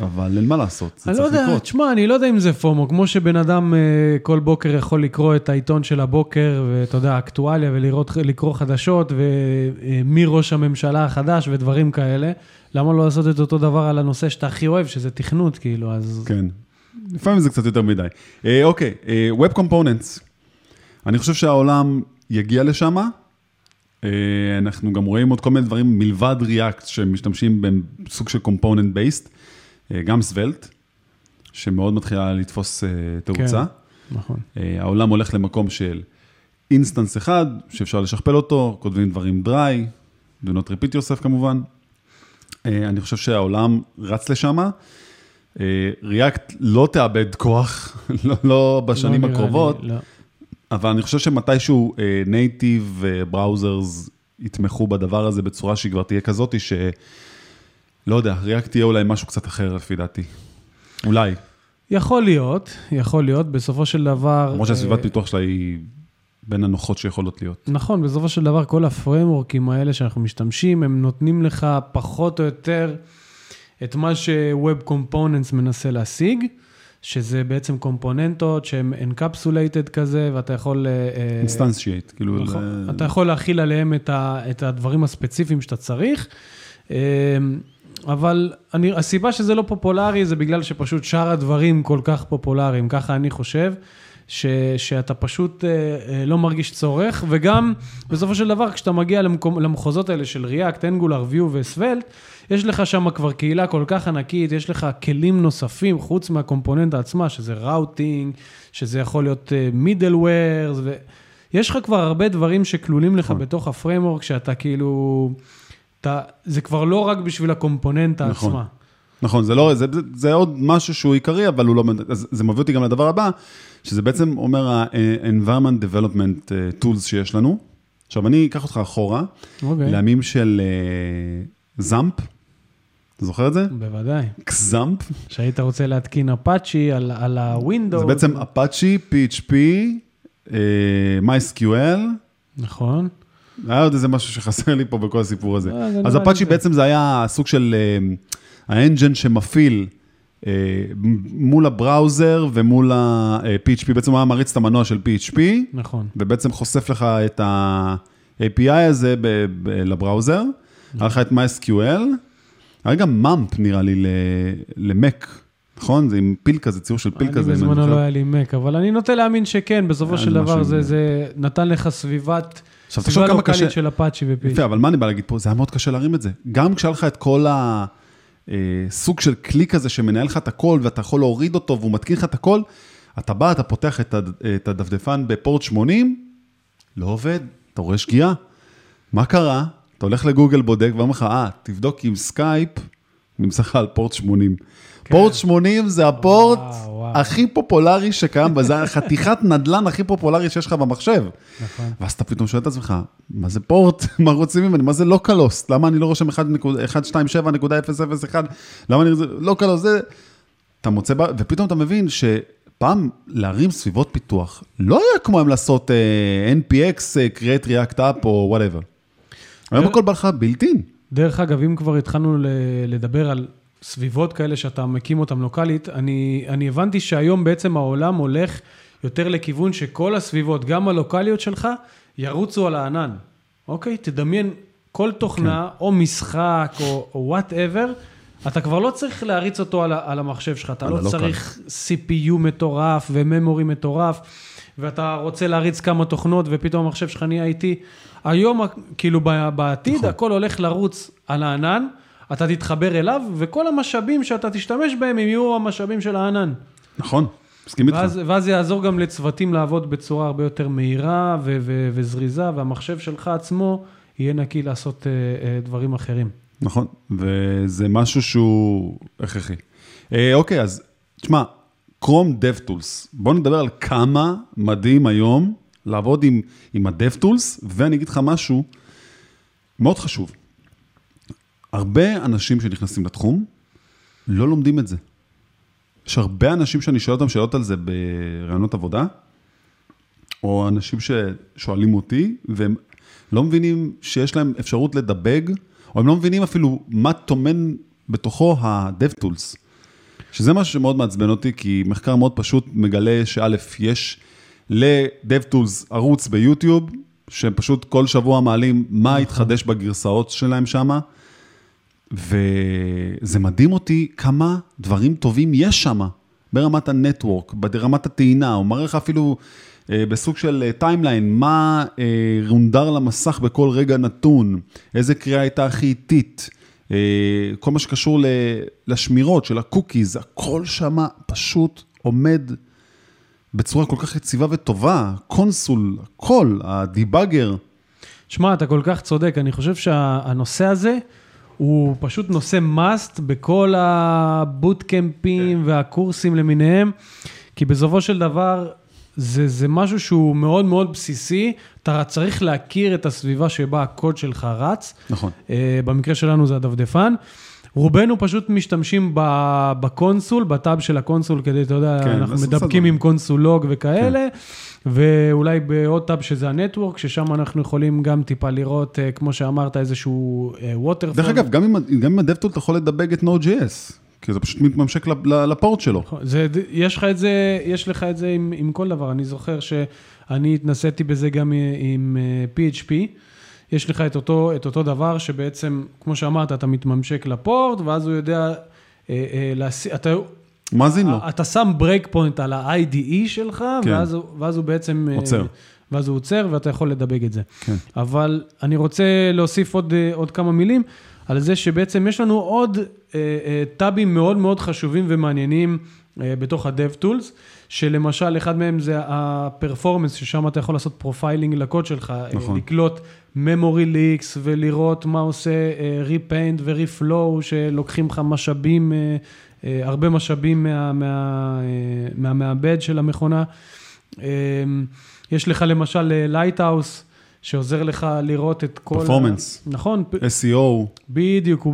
אבל אין מה לעשות. אני לא יודע, תשמע, אני לא יודע אם זה פומו, כמו שבן אדם כל בוקר יכול לקרוא את העיתון של הבוקר, ואתה יודע, אקטואליה, ולקרוא חדשות, ומי ראש הממשלה החדש, ודברים כאלה. למה לא לעשות את אותו דבר על הנושא שאתה הכי אוהב, שזה תכנות, כאילו, אז... כן, לפעמים זה קצת יותר מדי. אוקיי, Web Components. אני חושב שהעולם יגיע לשם, אנחנו גם רואים עוד כל מיני דברים מלבד React, שמשתמשים בסוג של Component-based, גם סבלט, שמאוד מתחילה לתפוס תאוצה. כן, נכון. העולם הולך למקום של אינסטנס אחד, שאפשר לשכפל אותו, כותבים דברים דריי, דונות ריפיט יוסף כמובן. אני חושב שהעולם רץ לשם. ריאקט לא תאבד כוח, לא, לא בשנים לא הקרובות, לי, לא. אבל אני חושב שמתישהו נייטיב בראוזרס יתמכו בדבר הזה בצורה שהיא כבר תהיה כזאת, ש... לא יודע, ריאקט תהיה אולי משהו קצת אחר, לפי דעתי. אולי. יכול להיות, יכול להיות, בסופו של דבר... כמו שהסביבת פיתוח שלה היא בין הנוחות שיכולות להיות. נכון, בסופו של דבר, כל הפרמורקים האלה שאנחנו משתמשים, הם נותנים לך פחות או יותר את מה ש-Web Components מנסה להשיג, שזה בעצם קומפוננטות שהן encapsulated כזה, ואתה יכול... Instantiate, כאילו... אתה יכול להכיל עליהם את הדברים הספציפיים שאתה צריך. אבל אני, הסיבה שזה לא פופולרי זה בגלל שפשוט שאר הדברים כל כך פופולריים, ככה אני חושב, ש, שאתה פשוט לא מרגיש צורך, וגם בסופו של דבר כשאתה מגיע למקום, למחוזות האלה של ריאקט, אנגולר, ויו וסוולט, יש לך שם כבר קהילה כל כך ענקית, יש לך כלים נוספים חוץ מהקומפוננט העצמה, שזה ראוטינג, שזה יכול להיות מידלוורס, ויש לך כבר הרבה דברים שכלולים לך בתוך הפריימורק, שאתה כאילו... אתה, זה כבר לא רק בשביל הקומפוננט נכון, העצמה. נכון, זה, לא, זה, זה, זה עוד משהו שהוא עיקרי, אבל הוא לא, אז זה מביא אותי גם לדבר הבא, שזה בעצם אומר ה-Environment Development Tools שיש לנו. עכשיו, אני אקח אותך אחורה, אוקיי. לימים של uh, זאמפ, אתה זוכר את זה? בוודאי. זאמפ. שהיית רוצה להתקין אפאצ'י על, על ה-Windows. זה בעצם אפאצ'י, פי אייץ' פי, uh, MySQL. נכון. היה עוד איזה משהו שחסר לי פה בכל הסיפור הזה. אז אפאצ'י בעצם זה היה סוג של האנג'ן שמפעיל מול הבראוזר ומול ה-פי אייץ' פי, בעצם הוא היה מריץ את המנוע של פי אייץ' פי, ובעצם חושף לך את ה-איי פי איי הזה לבראוזר, היה לך את MySQL, הרי גם ממפ נראה לי למק, נכון? זה עם פיל כזה, ציור של פיל כזה. אני בזמנו לא היה לי מק, אבל אני נוטה להאמין שכן, בסופו של דבר זה נתן לך סביבת... סביבה לוקלית של אפאצ'י ופי. אבל מה אני בא להגיד פה? זה היה מאוד קשה להרים את זה. גם כשהיה לך את כל הסוג של כלי כזה שמנהל לך את הכל, ואתה יכול להוריד אותו והוא מתקין לך את הכל, אתה בא, אתה פותח את הדפדפן בפורט שמונים, לא עובד, אתה רואה שגיאה. מה קרה? אתה הולך לגוגל, בודק, ואומר לך, אה, תבדוק עם סקייפ, נמצא לך על פורט שמונים. פורט שמונים זה הפורט הכי פופולרי שקיים בזה, חתיכת נדלן הכי פופולרי שיש לך במחשב. ואז אתה פתאום שואל את עצמך, מה זה פורט? מה רוצים ממני? מה זה לוקלוסט? למה אני לא רושם אחת שתיים שבע נקודה אפס אפס אחת? למה אני רוצה? לוקלוסט זה... אתה מוצא... ופתאום אתה מבין ש... פעם להרים סביבות פיתוח, לא היה כמו הם לעשות uh, אן פי אקס, uh, create react app או whatever. היום הכל בא לך בלתי. דרך אגב, אם כבר התחלנו לדבר על סביבות כאלה שאתה מקים אותן לוקלית, אני, אני הבנתי שהיום בעצם העולם הולך יותר לכיוון שכל הסביבות, גם הלוקליות שלך, ירוצו על הענן. אוקיי? תדמיין כל תוכנה, כן. או משחק, או, או whatever, אתה כבר לא צריך להריץ אותו על המחשב שלך, אתה לא צריך סי פי יו מטורף וממורי מטורף, ואתה רוצה להריץ כמה תוכנות, ופתאום המחשב שלך נהיה איתי. היום, כאילו בעתיד, הכל הולך לרוץ על הענן, אתה תתחבר אליו, וכל המשאבים שאתה תשתמש בהם, הם יהיו המשאבים של הענן. נכון, מסכים איתך. ואז יעזור גם לצוותים לעבוד בצורה הרבה יותר מהירה וזריזה, והמחשב שלך עצמו יהיה נקי לעשות דברים אחרים. נכון, וזה משהו שהוא הכרחי. אה, אוקיי, אז תשמע, קרום DevTools. בואו נדבר על כמה מדהים היום לעבוד עם, עם ה-DevTools, ואני אגיד לך משהו מאוד חשוב. הרבה אנשים שנכנסים לתחום לא לומדים את זה. יש הרבה אנשים שאני שואל אותם שאלות על זה ברעיונות עבודה, או אנשים ששואלים אותי, והם לא מבינים שיש להם אפשרות לדבג, או הם לא מבינים אפילו מה תומן בתוכו ה-DevTools, שזה משהו שמאוד מעצבן אותי, כי מחקר מאוד פשוט מגלה שא' יש ל-DevTools ערוץ ביוטיוב, שהם פשוט כל שבוע מעלים מה התחדש בגרסאות שלהם שמה, וזה מדהים אותי כמה דברים טובים יש שמה, ברמת הנטוורק, ברמת הטעינה, הוא מראה לך אפילו בסוג של טיימליין, מה רונדר למסך בכל רגע נתון, איזה קריאה הייתה הכי איטית, כל מה שקשור לשמירות של הקוקיז, הכל שמה פשוט עומד בצורה כל כך יציבה וטובה, קונסול, הכל, הדיבאגר. שמע, אתה כל כך צודק, אני חושב שהנושא הזה הוא פשוט נושא מאסט בכל הבוטקמפים והקורסים למיניהם, כי בסופו של דבר... זה, זה משהו שהוא מאוד מאוד בסיסי, אתה צריך להכיר את הסביבה שבה הקוד שלך רץ. נכון. Uh, במקרה שלנו זה הדפדפן. רובנו פשוט משתמשים בקונסול, בטאב של הקונסול, כדי, אתה יודע, כן, אנחנו מדבקים עם קונסולוג וכאלה, כן. ואולי בעוד טאב שזה הנטוורק, ששם אנחנו יכולים גם טיפה לראות, uh, כמו שאמרת, איזשהו ווטרפול. Uh, דרך אגב, גם עם הדפטול אתה יכול לדבג את נוד ג'י אס. כי זה פשוט מתממשק לפורט שלו. זה, יש לך את זה, יש לך את זה עם, עם כל דבר. אני זוכר שאני התנסיתי בזה גם עם פי אייץ' פי. יש לך את אותו, את אותו דבר שבעצם, כמו שאמרת, אתה מתממשק לפורט, ואז הוא יודע, אתה, מאזין לו. אתה שם ברייק פוינט על ה-איי די אי שלך, ואז, ואז הוא בעצם... עוצר. ואז הוא עוצר, ואתה יכול לדבק את זה. כן. אבל אני רוצה להוסיף עוד, עוד כמה מילים, על זה שבעצם יש לנו עוד אה, אה, טאבים מאוד מאוד חשובים ומעניינים אה, בתוך ה-DevTools, שלמשל אחד מהם זה הפרפורמנס, ששם אתה יכול לעשות פרופיילינג לקוד שלך, נכון. אה, לקלוט memory leaks ולראות מה עושה אה, repaint ו-reflow, שלוקחים לך משאבים, אה, אה, הרבה משאבים מה, מה, אה, מהמעבד של המכונה. אה, יש לך למשל לייטהאוס, שעוזר לך לראות את כל... פרפורמנס. נכון. אס אי או. בדיוק.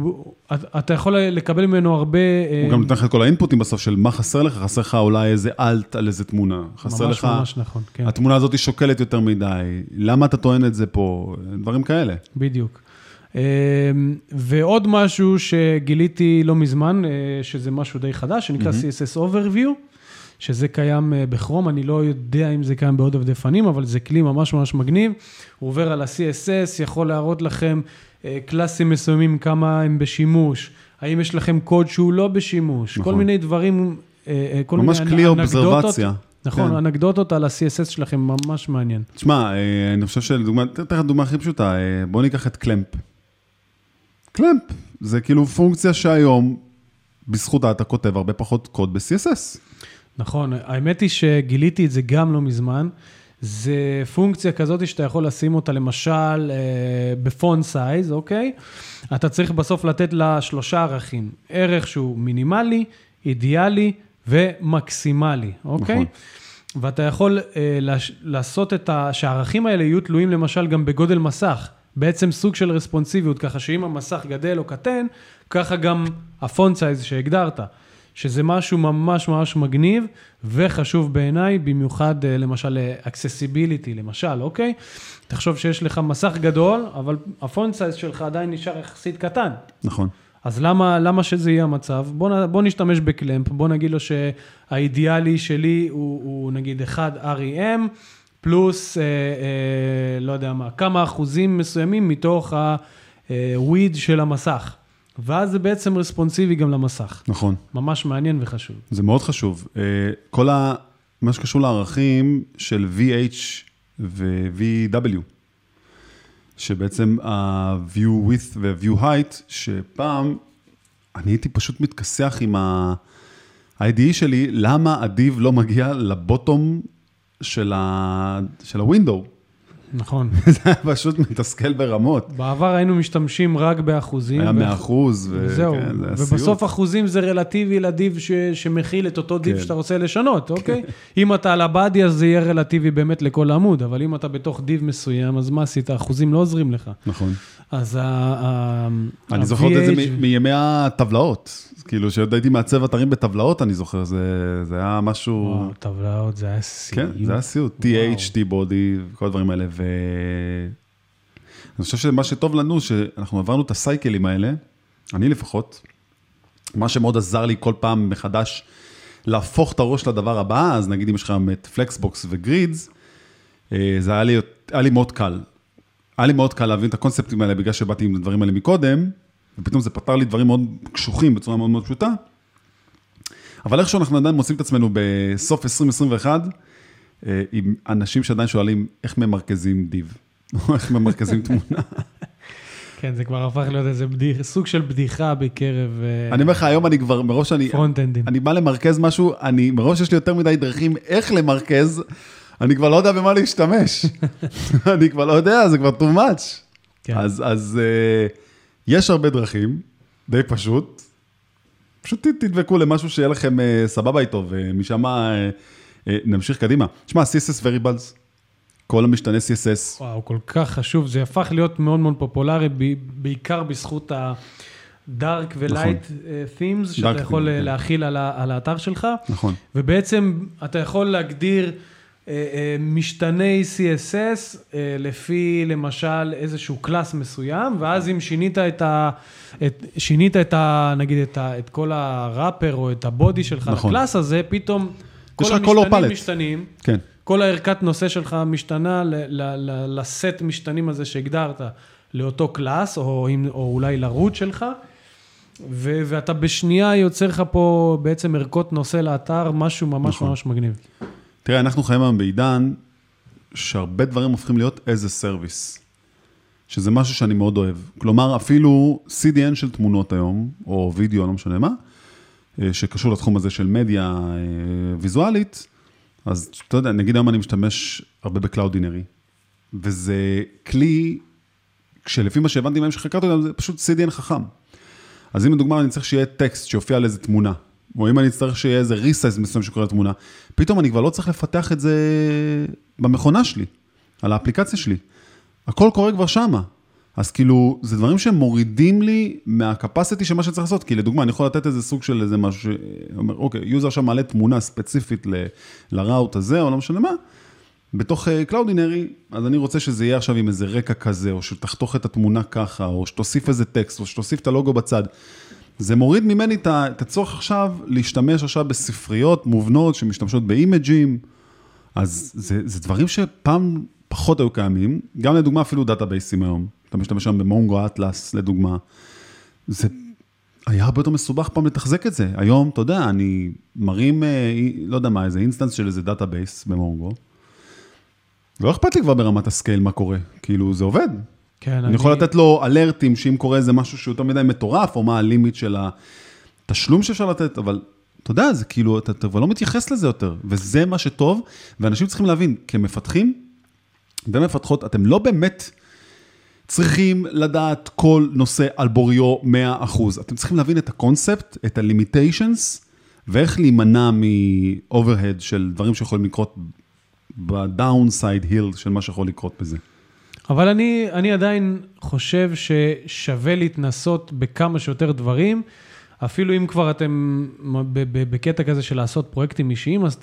אתה יכול לקבל ממנו הרבה... הוא גם נותן לך את כל האינפוטים בסוף של מה חסר לך, חסר לך אולי איזה אלט על איזה תמונה. חסר לך... ממש ממש נכון, כן. התמונה הזאת היא שוקלת יותר מדי. למה אתה טוען את זה פה? דברים כאלה. בדיוק. ועוד משהו שגיליתי לא מזמן, שזה משהו די חדש, שנקרא סי אס אס אוברוויו. שזה קיים בכרום, אני לא יודע אם זה קיים בעוד דפדפנים, אבל זה כלי ממש ממש מגניב, הוא עובר על ה-סי אס אס, יכול להראות לכם קלאסים מסוימים, כמה הם בשימוש, האם יש לכם קוד שהוא לא בשימוש, כל מיני דברים, כל מיני אנקדוטות. ממש כלי אובזרבציה. נכון, אנקדוטות על ה-סי אס אס שלכם ממש מעניין. תשמע, אני חושב שלדוגמה, תכף דוגמה הכי פשוטה, בואו ניקח את קלמפ. קלמפ, זה כאילו פונקציה שהיום, בזכותה אתה כותב הרבה פחות קוד ב-סי אס אס. נכון, האמת היא שגיליתי את זה גם לא מזמן, זה פונקציה כזאת שאתה יכול לשים אותה למשל בפונט סייז, אוקיי? אתה צריך בסוף לתת לה שלושה ערכים, ערך שהוא מינימלי, אידיאלי ומקסימלי, אוקיי? נכון. ואתה יכול אה, לש, לעשות את ה... שהערכים האלה יהיו תלויים למשל גם בגודל מסך, בעצם סוג של רספונסיביות, ככה שאם המסך גדל או קטן, ככה גם הפונט סייז שהגדרת. שזה משהו ממש ממש מגניב וחשוב בעיניי, במיוחד למשל accessibility, למשל, אוקיי? תחשוב שיש לך מסך גדול, אבל הפונט סייז שלך עדיין נשאר יחסית קטן. נכון. אז למה, למה שזה יהיה המצב? בוא, בוא נשתמש בקלמפ, בוא נגיד לו שהאידיאלי שלי הוא, הוא נגיד one R E M, פלוס, אה, אה, לא יודע מה, כמה אחוזים מסוימים מתוך ה-weed של המסך. ואז זה בעצם רספונסיבי גם למסך. נכון. ממש מעניין וחשוב. זה מאוד חשוב. כל ה... מה שקשור לערכים של V H ו-V W, שבעצם ה-View Width ו-View Height, שפעם אני הייתי פשוט מתכסח עם ה-I D E שלי, למה הדיב לא מגיע לבוטום של ה-Window. נכון. זה היה פשוט מתסכל ברמות. בעבר היינו משתמשים רק באחוזים. היה מאה אחוז. וזהו. ובסוף אחוזים זה רלטיבי לדיב שמכיל את אותו דיב שאתה רוצה לשנות, אוקיי? אם אתה על הבאדי, אז זה יהיה רלטיבי באמת לכל העמוד, אבל אם אתה בתוך דיב מסוים, אז מה עשית? האחוזים לא עוזרים לך. נכון. אז ה... אני זוכר את זה מימי הטבלאות. כאילו, שהייתי מעצב אתרים בטבלאות, אני זוכר, זה היה משהו... טבלאות, זה היה סיוט. כן, זה היה סיוט. T H, T-Body, כל הדברים האלה. ואני חושב שמה שטוב לנו, שאנחנו עברנו את הסייקלים האלה, אני לפחות, מה שמאוד עזר לי כל פעם מחדש, להפוך את הראש לדבר הבא, אז נגיד אם יש לך את פלקסבוקס וגרידס, זה היה לי, היה לי מאוד קל. היה לי מאוד קל להבין את הקונספטים האלה, בגלל שבאתי עם הדברים האלה מקודם, ופתאום זה פתר לי דברים מאוד קשוחים, בצורה מאוד מאוד פשוטה. אבל איכשהו אנחנו עדיין מוצאים את עצמנו בסוף עשרים עשרים ואחת, עם אנשים שעדיין שואלים איך ממרכזים דיב, או איך ממרכזים תמונה. כן, זה כבר הפך להיות איזה סוג של בדיחה בקרב... אני אומר לך, היום אני כבר מראש, אני בא למרכז משהו, אני מראש יש לי יותר מדי דרכים איך למרכז, אני כבר לא יודע במה להשתמש. אני כבר לא יודע, זה כבר too much. אז יש הרבה דרכים, די פשוט, פשוט תדבקו למשהו שיהיה לכם סבבה איתו, ומשם... נמשיך קדימה. תשמע, C S S Variables, כל המשתנה C S S. וואו, כל כך חשוב. זה הפך להיות מאוד מאוד פופולרי, בעיקר בזכות ה-Dark ו-Light Themes, שאתה יכול להכיל על האתר שלך. נכון. ובעצם אתה יכול להגדיר משתני C S S לפי, למשל, איזשהו קלאס מסוים, ואז אם שינית את ה... שינית את ה... נגיד את כל הראפר או את הבודי שלך לקלאס הזה, פתאום... כל המשתנים משתנים, כן. כל הערכת נושא שלך משתנה ל- ל- ל- לסט משתנים הזה שהגדרת לאותו קלאס, או, או אולי לרוט שלך, ו- ואתה בשנייה יוצר לך פה בעצם ערכות נושא לאתר, משהו ממש נכון. ממש מגניב. תראה, אנחנו חיים היום בעידן שהרבה דברים הופכים להיות as a service, שזה משהו שאני מאוד אוהב. כלומר, אפילו C D N של תמונות היום, או וידאו, לא משנה מה, שקשור לתחום הזה של מדיה ויזואלית, אז אתה יודע, נגיד היום אני משתמש הרבה בקלאודינרי, וזה כלי, כשלפי מה שהבנתי מהם שחקרתי אותם, זה פשוט C D N חכם. אז אם לדוגמה אני צריך שיהיה טקסט שיופיע על איזה תמונה, או אם אני צריך שיהיה איזה ריסייז מסוים שקורא לתמונה, פתאום אני כבר לא צריך לפתח את זה במכונה שלי, על האפליקציה שלי. הכל קורה כבר שמה. אז כאילו, זה דברים שמורידים לי מהקפסיטי של מה שצריך לעשות, כי לדוגמה, אני יכול לתת איזה סוג של איזה משהו, אומר, אוקיי, יוזר שם מעלה תמונה ספציפית ל, לראוט הזה, או לא משנה מה, בתוך קלאודינרי, אז אני רוצה שזה יהיה עכשיו עם איזה רקע כזה, או שתחתוך את התמונה ככה, או שתוסיף איזה טקסט, או שתוסיף את הלוגו בצד. זה מוריד ממני את הצורך עכשיו, להשתמש עכשיו בספריות מובנות, שמשתמשות באימג'ים, אז זה, זה דברים שפעם פחות היו קיימים, גם לדוגמה אפילו דאטאבייסים היום. אתה משתמש שם במונגו אטלס, לדוגמה. זה, היה הרבה יותר מסובך פעם לתחזק את זה. היום, אתה יודע, אני מרים, לא יודע מה, איזה אינסטנס של איזה דאטאבייס במונגו. לא אכפת לי כבר ברמת הסקייל מה קורה. כאילו, זה עובד. כן, אני... אני יכול לתת לו אלרטים, שאם קורה איזה משהו שהוא יותר מדי מטורף, או מה הלימיט של התשלום שאפשר לתת, אבל אתה יודע, זה כאילו, אתה, אתה לא מתייחס לזה יותר. וזה מה שטוב, ואנשים צריכים להבין, כמפתחים ומפתחות, אתם לא באמת... צריכים לדעת כל נושא על בוריו מאה אחוז. אתם צריכים להבין את הקונספט, את ה-limitations, ואיך להימנע מ-overhead של דברים שיכולים לקרות ב-downside hill של מה שיכול לקרות בזה. אבל אני, אני עדיין חושב ששווה להתנסות בכמה שיותר דברים, אפילו אם כבר אתם בקטע כזה של לעשות פרויקטים אישיים, אז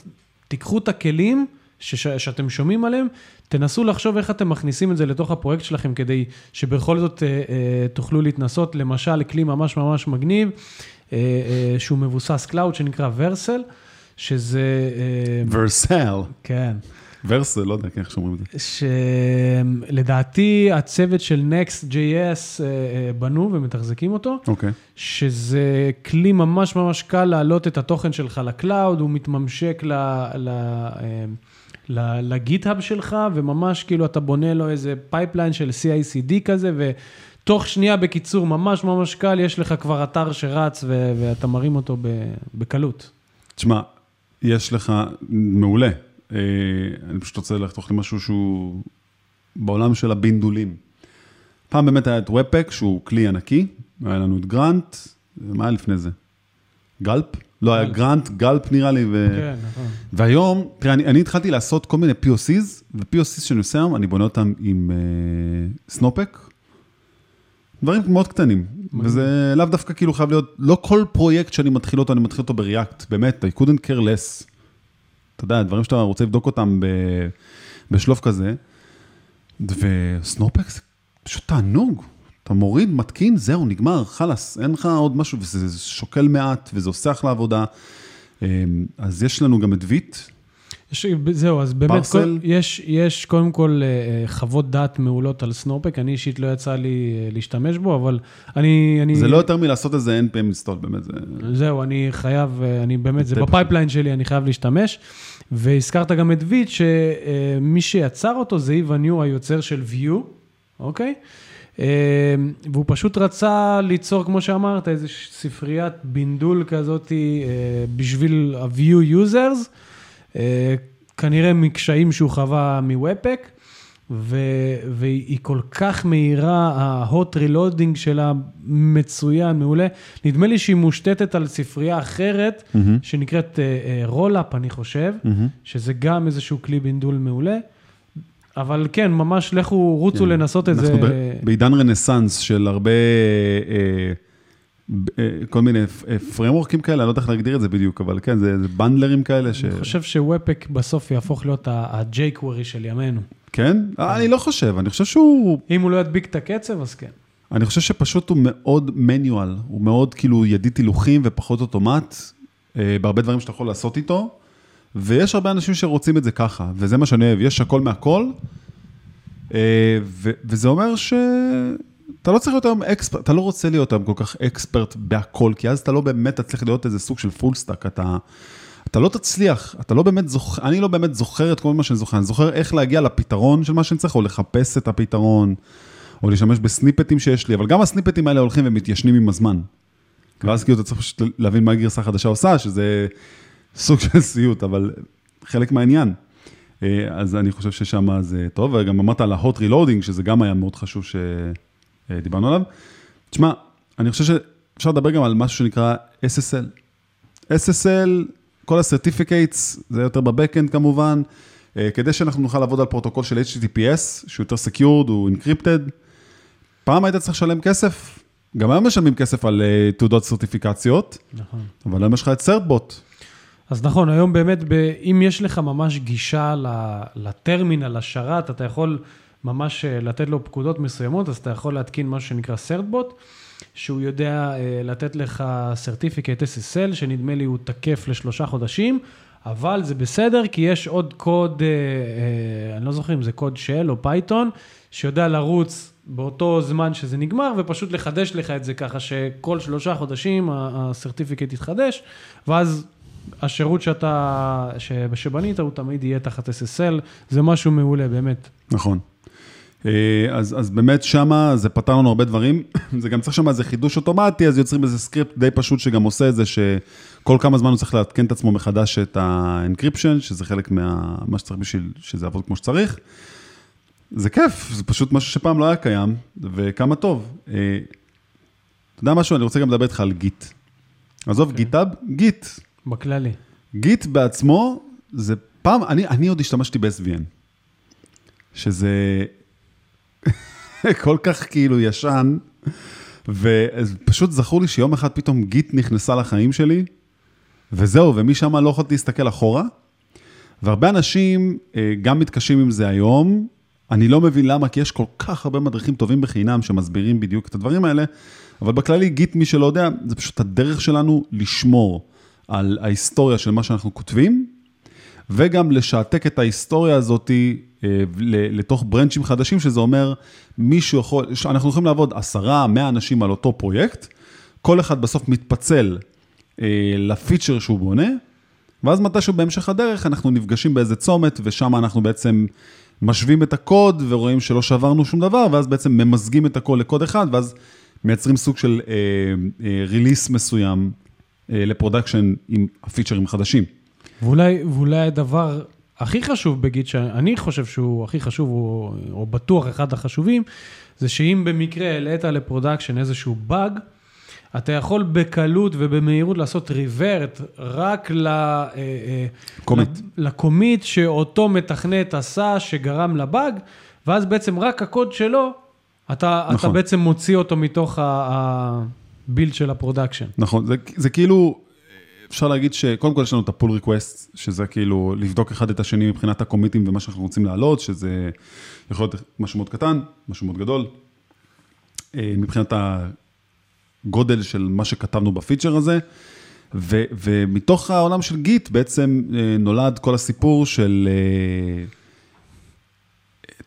תיקחו את הכלים שאתם שומעים עליהם, תנסו לחשוב איך אתם מכניסים את זה לתוך הפרויקט שלכם, כדי שבכל זאת תוכלו להתנסות, למשל, כלי ממש ממש מגניב, שהוא מבוסס קלאוד, שנקרא Vercel, שזה... Vercel. כן. Vercel, לא יודע איך שאומרים את זה. שלדעתי, הצוות של Nest.js בנו ומתחזקים אותו, אוקיי. שזה כלי ממש ממש קל להעלות את התוכן שלך לקלאוד, הוא מתממשק ל... ל... לגיט-האב שלך, וממש כאילו אתה בונה לו איזה פייפליין של סי איי סי די כזה, ותוך שנייה בקיצור ממש ממש קל, יש לך כבר אתר שרץ, ו- ואתה מרים אותו בקלות. תשמע, יש לך מעולה. אה, אני פשוט רוצה לחתוך למשהו שהוא בעולם של הבינדולים. פעם באמת היה את וובפק, שהוא כלי ענקי, היה לנו את גרנט, מה היה לפני זה? גלפ? לא, היה גרנט, גלפ נראה לי, והיום, תראה, אני התחלתי לעשות כל מיני פי או סיז, ו-פי או סיז שאני עושה היום, אני בונה אותם עם סנופק, דברים מאוד קטנים, וזה לאו דווקא כאילו חייב להיות, לא כל פרויקט שאני מתחיל אותו, אני מתחיל אותו בריאקט, באמת, I couldn't care less, אתה יודע, דברים שאתה רוצה לבדוק אותם בשלוף כזה, וסנופק זה פשוט תענוג, אתה מוריד, מתקין, זהו, נגמר, חלס, אין לך עוד משהו, וזה שוקל מעט, וזה עושה אחלה עבודה. אז יש לנו גם את ויט. זהו, אז באמת, כל, יש, יש קודם כל חוות דעת מעולות על סנופק, אני אישית לא יצא לי להשתמש בו, אבל אני... אני... זה לא יותר מלעשות איזה אן פי אם install, באמת. זה... זהו, אני חייב, אני באמת, זה בפייפליין שלי, אני חייב להשתמש, והזכרת גם את ויט, שמי שיצר אותו זה איוון יו, היוצר של Vue, אוקיי? והוא פשוט רצה ליצור, כמו שאמרת, איזו ספריית בינדול כזאת בשביל ה-Vue users, כנראה מקשיים שהוא חווה מ-Webpack, והיא כל כך מהירה, ה-hot reloading שלה מצוין, מעולה. נדמה לי שהיא מושתתת על ספרייה אחרת, mm-hmm. שנקראת Rollup, אני חושב, mm-hmm. שזה גם איזשהו כלי בינדול מעולה. אבל כן, ממש לכו, רוצו yeah. לנסות את זה. אנחנו בעידן רנסנס של הרבה, כל מיני פרמורקים כאלה, אני לא תכף להגדיר את זה בדיוק, אבל כן, זה, זה בנדלרים כאלה. ש... אני חושב שוואפק בסוף יהפוך להיות ה-jQuery של ימינו. כן? אני לא חושב, אני חושב שהוא... אם הוא לא ידביק את הקצב, אז כן. אני חושב שפשוט הוא מאוד מניואל, הוא מאוד כאילו ידי תילוכים ופחות אוטומט, בהרבה דברים שאתה יכול לעשות איתו, ויש הרבה אנשים שרוצים את זה ככה, וזה מה שאני אוהב, יש הכל מהכל, וזה אומר שאתה לא צריך להיות היום אקספרט, אתה לא רוצה להיות היום כל כך אקספרט בהכל, כי אז אתה לא באמת תצליח להיות איזה סוג של פול סטאק, אתה, אתה לא תצליח, אתה לא באמת זוכר, אני לא באמת זוכר את כל מה שאני זוכר, אני זוכר איך להגיע לפתרון של מה שאני צריך, או לחפש את הפתרון, או להשתמש בסניפטים שיש לי, אבל גם הסניפטים האלה הולכים ומתיישנים עם הזמן, ואז כאילו אתה צריך פשוט להבין מה הגרסה החדשה עושה, שזה סוג של סיוט, אבל חלק מהעניין. אז אני חושב ששם זה טוב, וגם אמרת על ה-hot reloading, שזה גם היה מאוד חשוב שדיברנו עליו. תשמע, אני חושב שאפשר לדבר גם על משהו שנקרא אס אס אל. אס אס אל, כל ה-certificates, זה יותר בבקאנד כמובן, כדי שאנחנו נוכל לעבוד על פרוטוקול של אייץ' טי טי פי אס, שהוא יותר secured, הוא encrypted. פעם היית צריך לשלם כסף, גם היום משלמים כסף על תעודות סרטיפיקציות, נכון. אבל היום יש לך את סרטבוט. אז נכון, היום באמת, אם יש לך ממש גישה לטרמינל, לשרת, אתה יכול ממש לתת לו פקודות מסוימות, אז אתה יכול להתקין משהו שנקרא סרטבוט, שהוא יודע לתת לך סרטיפיקט אס אס אל, שנדמה לי הוא תקף לשלושה חודשים, אבל זה בסדר, כי יש עוד קוד, אה, אה, אני לא זוכר אם זה קוד של או פייתון, שיודע לרוץ באותו זמן שזה נגמר, ופשוט לחדש לך את זה ככה, שכל שלושה חודשים הסרטיפיקט יתחדש, ואז השירות שאתה, שבנית הוא תמיד יהיה תחת אס אס אל, זה משהו מעולה באמת. נכון. אז, אז באמת שמה זה פתר לנו הרבה דברים, זה גם צריך שמה איזה חידוש אוטומטי, אז יוצרים איזה סקריפט די פשוט שגם עושה את זה, שכל כמה זמן הוא צריך להתקן את עצמו מחדש את האנקריפשן, שזה חלק מה, מה שצריך בשביל שזה יעבוד כמו שצריך. זה כיף, זה פשוט משהו שפעם לא היה קיים, וכמה טוב. אתה יודע משהו, אני רוצה גם לדבר איתך על גיט. עזוב גיטאב, גיט. בכללי. גיט בעצמו, זה פעם, אני, אני עוד השתמשתי ב-אס וי אן, שזה כל כך כאילו ישן, ופשוט זכור לי שיום אחד פתאום גיט נכנסה לחיים שלי, וזהו, ומשם לא יכולתי להסתכל אחורה, והרבה אנשים גם מתקשים עם זה היום, אני לא מבין למה, כי יש כל כך הרבה מדריכים טובים בחינם שמסבירים בדיוק את הדברים האלה, אבל בכללי גיט, מי שלא יודע, זה פשוט הדרך שלנו לשמור על ההיסטוריה של מה שאנחנו כותבים, וגם לשעתק את ההיסטוריה הזאת לתוך ברנצ'ים חדשים, שזה אומר, מישהו יכול, אנחנו יכולים לעבוד עשרה, מאה אנשים על אותו פרויקט, כל אחד בסוף מתפצל לפיצ'ר שהוא בונה, ואז מתישהו בהמשך הדרך אנחנו נפגשים באיזה צומת, ושם אנחנו בעצם משווים את הקוד ורואים שלא שברנו שום דבר, ואז בעצם ממזגים את הכל לקוד אחד, ואז מייצרים סוג של אה, אה, ריליס מסוים אה, לפרודקשן עם הפיצ'רים חדשים. ואולי, ואולי הדבר הכי חשוב בגיד, שאני חושב שהוא הכי חשוב, או, או בטוח אחד החשובים, זה שאם במקרה העלית לפרודקשן איזשהו באג, אתה יכול בקלות ובמהירות לעשות ריברט רק לקומיט שאותו מתכנת עשה שגרם לבאג, ואז בעצם רק הקוד שלו, אתה בעצם מוציא אותו מתוך הבילד של הפרודקשן. נכון, זה כאילו, אפשר להגיד שקודם כל יש לנו את הפול ריקווסט, שזה כאילו לבדוק אחד את השני מבחינת הקומיטים ומה שאנחנו רוצים להעלות, שזה יכול להיות משהו מאוד קטן, משהו מאוד גדול, מבחינת ה... גודל של מה שכתבנו בפיצ'ר הזה, ו, ומתוך העולם של גיט בעצם נולד כל הסיפור של,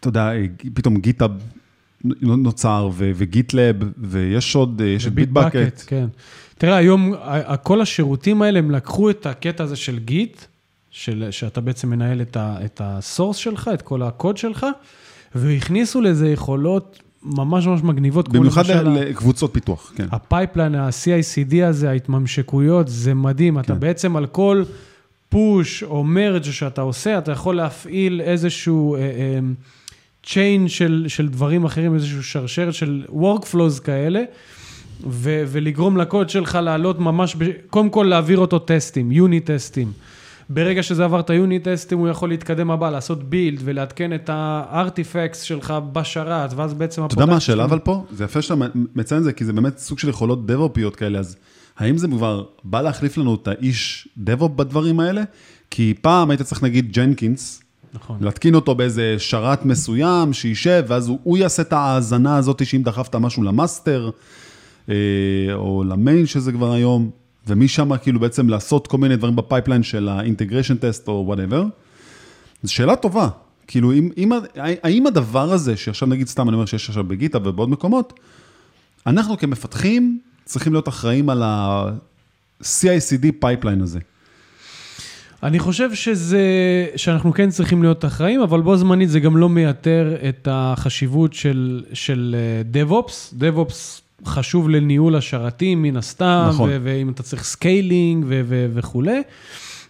אתה יודע, פתאום גיטאב נוצר, ו, וגיטלאב, ויש עוד, יש את ביטבקט. כן. תראה, היום כל השירותים האלה, הם לקחו את הקטע הזה של גיט, של, שאתה בעצם מנהל את, ה, את הסורס שלך, את כל הקוד שלך, והכניסו לזה יכולות, ממש ממש מגניבות. במיוחד לקבוצות פיתוח, כן. הפייפליין, ה-סי איי סי די הזה, ההתממשקויות, זה מדהים. אתה בעצם על כל פוש או מרג' שאתה עושה, אתה יכול להפעיל איזשהו צ'יין של דברים אחרים, איזשהו שרשרת של workflows כאלה, ולגרום לקוד שלך לעלות ממש, קודם כל להעביר אותו טסטים, יוני טסטים. ברגע שזה עבר את היוני טסטים, הוא יכול להתקדם הבא, לעשות בילד ולהתקן את הארטיפקס שלך בשרת, ואז בעצם... אתה יודע מה השאלה אבל פה? זה יפה שאתה מציין את זה, כי זה באמת סוג של יכולות דבופיות כאלה, אז האם זה כבר בא להחליף לנו את האיש דבופ בדברים האלה? כי פעם היית צריך נגיד ג'נקינס, להתקין אותו באיזה שרת מסוים, שישב, ואז הוא יעשה את ההאזנה הזאת, שאם דחפת משהו למאסטר, או למיין שזה כבר היום, ומשם כאילו בעצם לעשות כל מיני דברים בפייפליין של האינטגרשן טסט או whatever, זו שאלה טובה. כאילו, אם, אם, האם הדבר הזה, שעכשיו נגיד סתם, אני אומר שיש עכשיו בגיטה ובעוד מקומות, אנחנו כמפתחים צריכים להיות אחראים על ה-סי איי סי די פייפליין הזה. אני חושב שזה, שאנחנו כן צריכים להיות אחראים, אבל בו זמנית זה גם לא מייתר את החשיבות של, של DevOps. DevOps חשוב לניהול השרתים מן הסתם, נכון. ואם אתה צריך סקיילינג וכו'.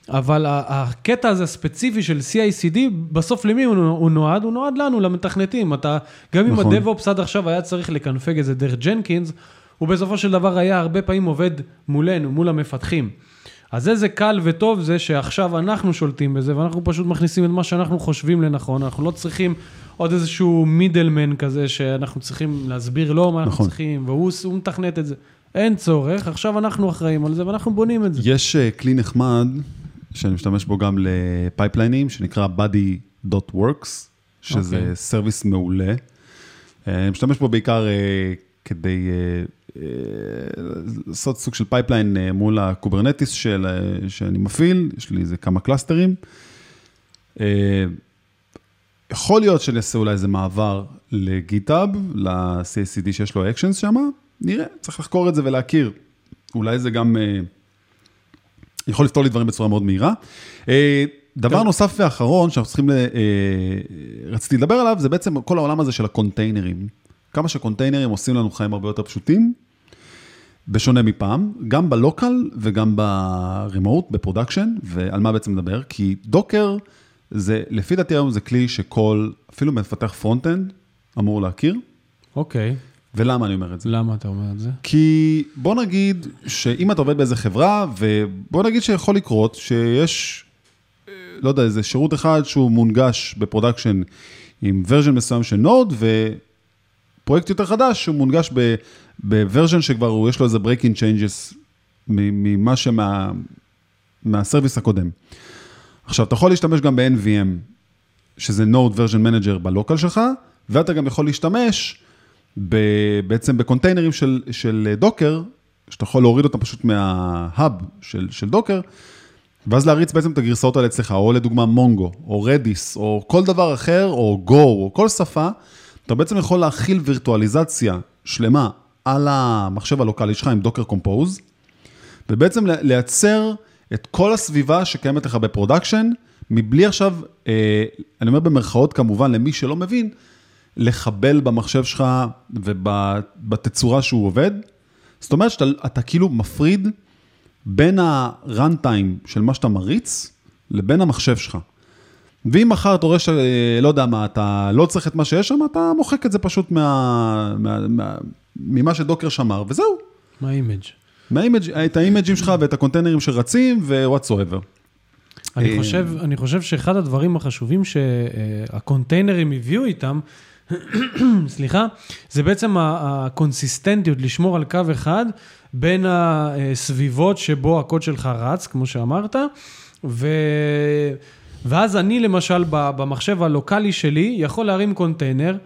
אבל הקטע הזה הספציפי של סי איי סי די, בסוף למי הוא נועד? הוא נועד לנו, למתכנתים. אתה, גם נכון. אם הדב-אופס עד עכשיו היה צריך לקנפג את זה דרך ג'נקינס, הוא בסופו של דבר היה הרבה פעמים עובד מולנו, מול המפתחים. אז איזה קל וטוב זה שעכשיו אנחנו שולטים בזה, ואנחנו פשוט מכניסים את מה שאנחנו חושבים לנכון, אנחנו לא צריכים עוד איזשהו מידלמן כזה, שאנחנו צריכים להסביר לו מה אנחנו צריכים, והוא מתכנת את זה. אין צורך, עכשיו אנחנו אחראים על זה, ואנחנו בונים את זה. יש כלי נחמד, שאני משתמש בו גם לפייפליינים, שנקרא body.works, שזה סרוויס מעולה. אני משתמש בו בעיקר כדי לעשות סוג של פייפליין מול הקוברנטיס של, שאני מפעיל, יש לי איזה כמה קלאסטרים. יכול להיות שנעשה אולי איזה מעבר לגיטאב, ל-סי איי סי די שיש לו actions שם, נראה, צריך לחקור את זה ולהכיר. אולי זה גם יכול לפתור לי דברים בצורה מאוד מהירה. דבר נוסף ואחרון שאנחנו צריכים, רציתי לדבר עליו, זה בעצם כל העולם הזה של הקונטיינרים. כמה שקונטיינרים עושים לנו חיים הרבה יותר פשוטים, בשונה מפעם, גם בלוקל וגם ברימוט, בפרודקשן, ועל מה בעצם לדבר, כי דוקר, זה, לפי דעתי היום זה כלי שכל, אפילו מפתח פרונט-אנד, אמור להכיר. אוקיי. ולמה אני אומר את זה? למה אתה אומר את זה? כי בוא נגיד שאם אתה עובד באיזה חברה, ובוא נגיד שיכול לקרות שיש, לא יודע, איזה שירות אחד שהוא מונגש בפרודקשן עם ורז'ן מסוים של נוד, ופרויקט יותר חדש שהוא מונגש בוורז'ן שכבר יש לו איזה breaking changes ממה שמה, מהסרוויס הקודם. עכשיו, אתה יכול להשתמש גם ב-אן וי אם, שזה Node Version Manager בלוקל שלך, ואתה גם יכול להשתמש ב- בעצם בקונטיינרים של, של דוקר, שאתה יכול להוריד אותם פשוט מה-hub של, של דוקר, ואז להריץ בעצם את הגרסאות האלה אצלך, או לדוגמה מונגו, או רדיס, או כל דבר אחר, או Go, או כל שפה, אתה בעצם יכול להכיל וירטואליזציה שלמה על המחשב הלוקלי שלך עם דוקר קומפוז, ובעצם לייצר את כל הסביבה שקיימת לך בפרודקשן, מבלי עכשיו, אני אומר במרכאות כמובן, למי שלא מבין, לחבל במחשב שלך ובתצורה שהוא עובד. זאת אומרת שאתה אתה כאילו מפריד בין הרנטיים של מה שאתה מריץ, לבין המחשב שלך. ואם מחר אתה רואה שלא יודע מה, אתה לא צריך את מה שיש שם, אתה מוחק את זה פשוט מה, מה, מה, ממה שדוקר שמר, וזהו. מה האימג'? את האימג'ים שלך ואת הקונטיינרים שרצים ו-whatsoever. אני חושב שאחד הדברים החשובים שהקונטיינרים הביאו איתם, סליחה, זה בעצם הקונסיסטנטיות, לשמור על קו אחד בין הסביבות שבו הקוד שלך רץ, כמו שאמרת, ו... ואז אני למשל במחשב הלוקלי שלי יכול להרים קונטיינר,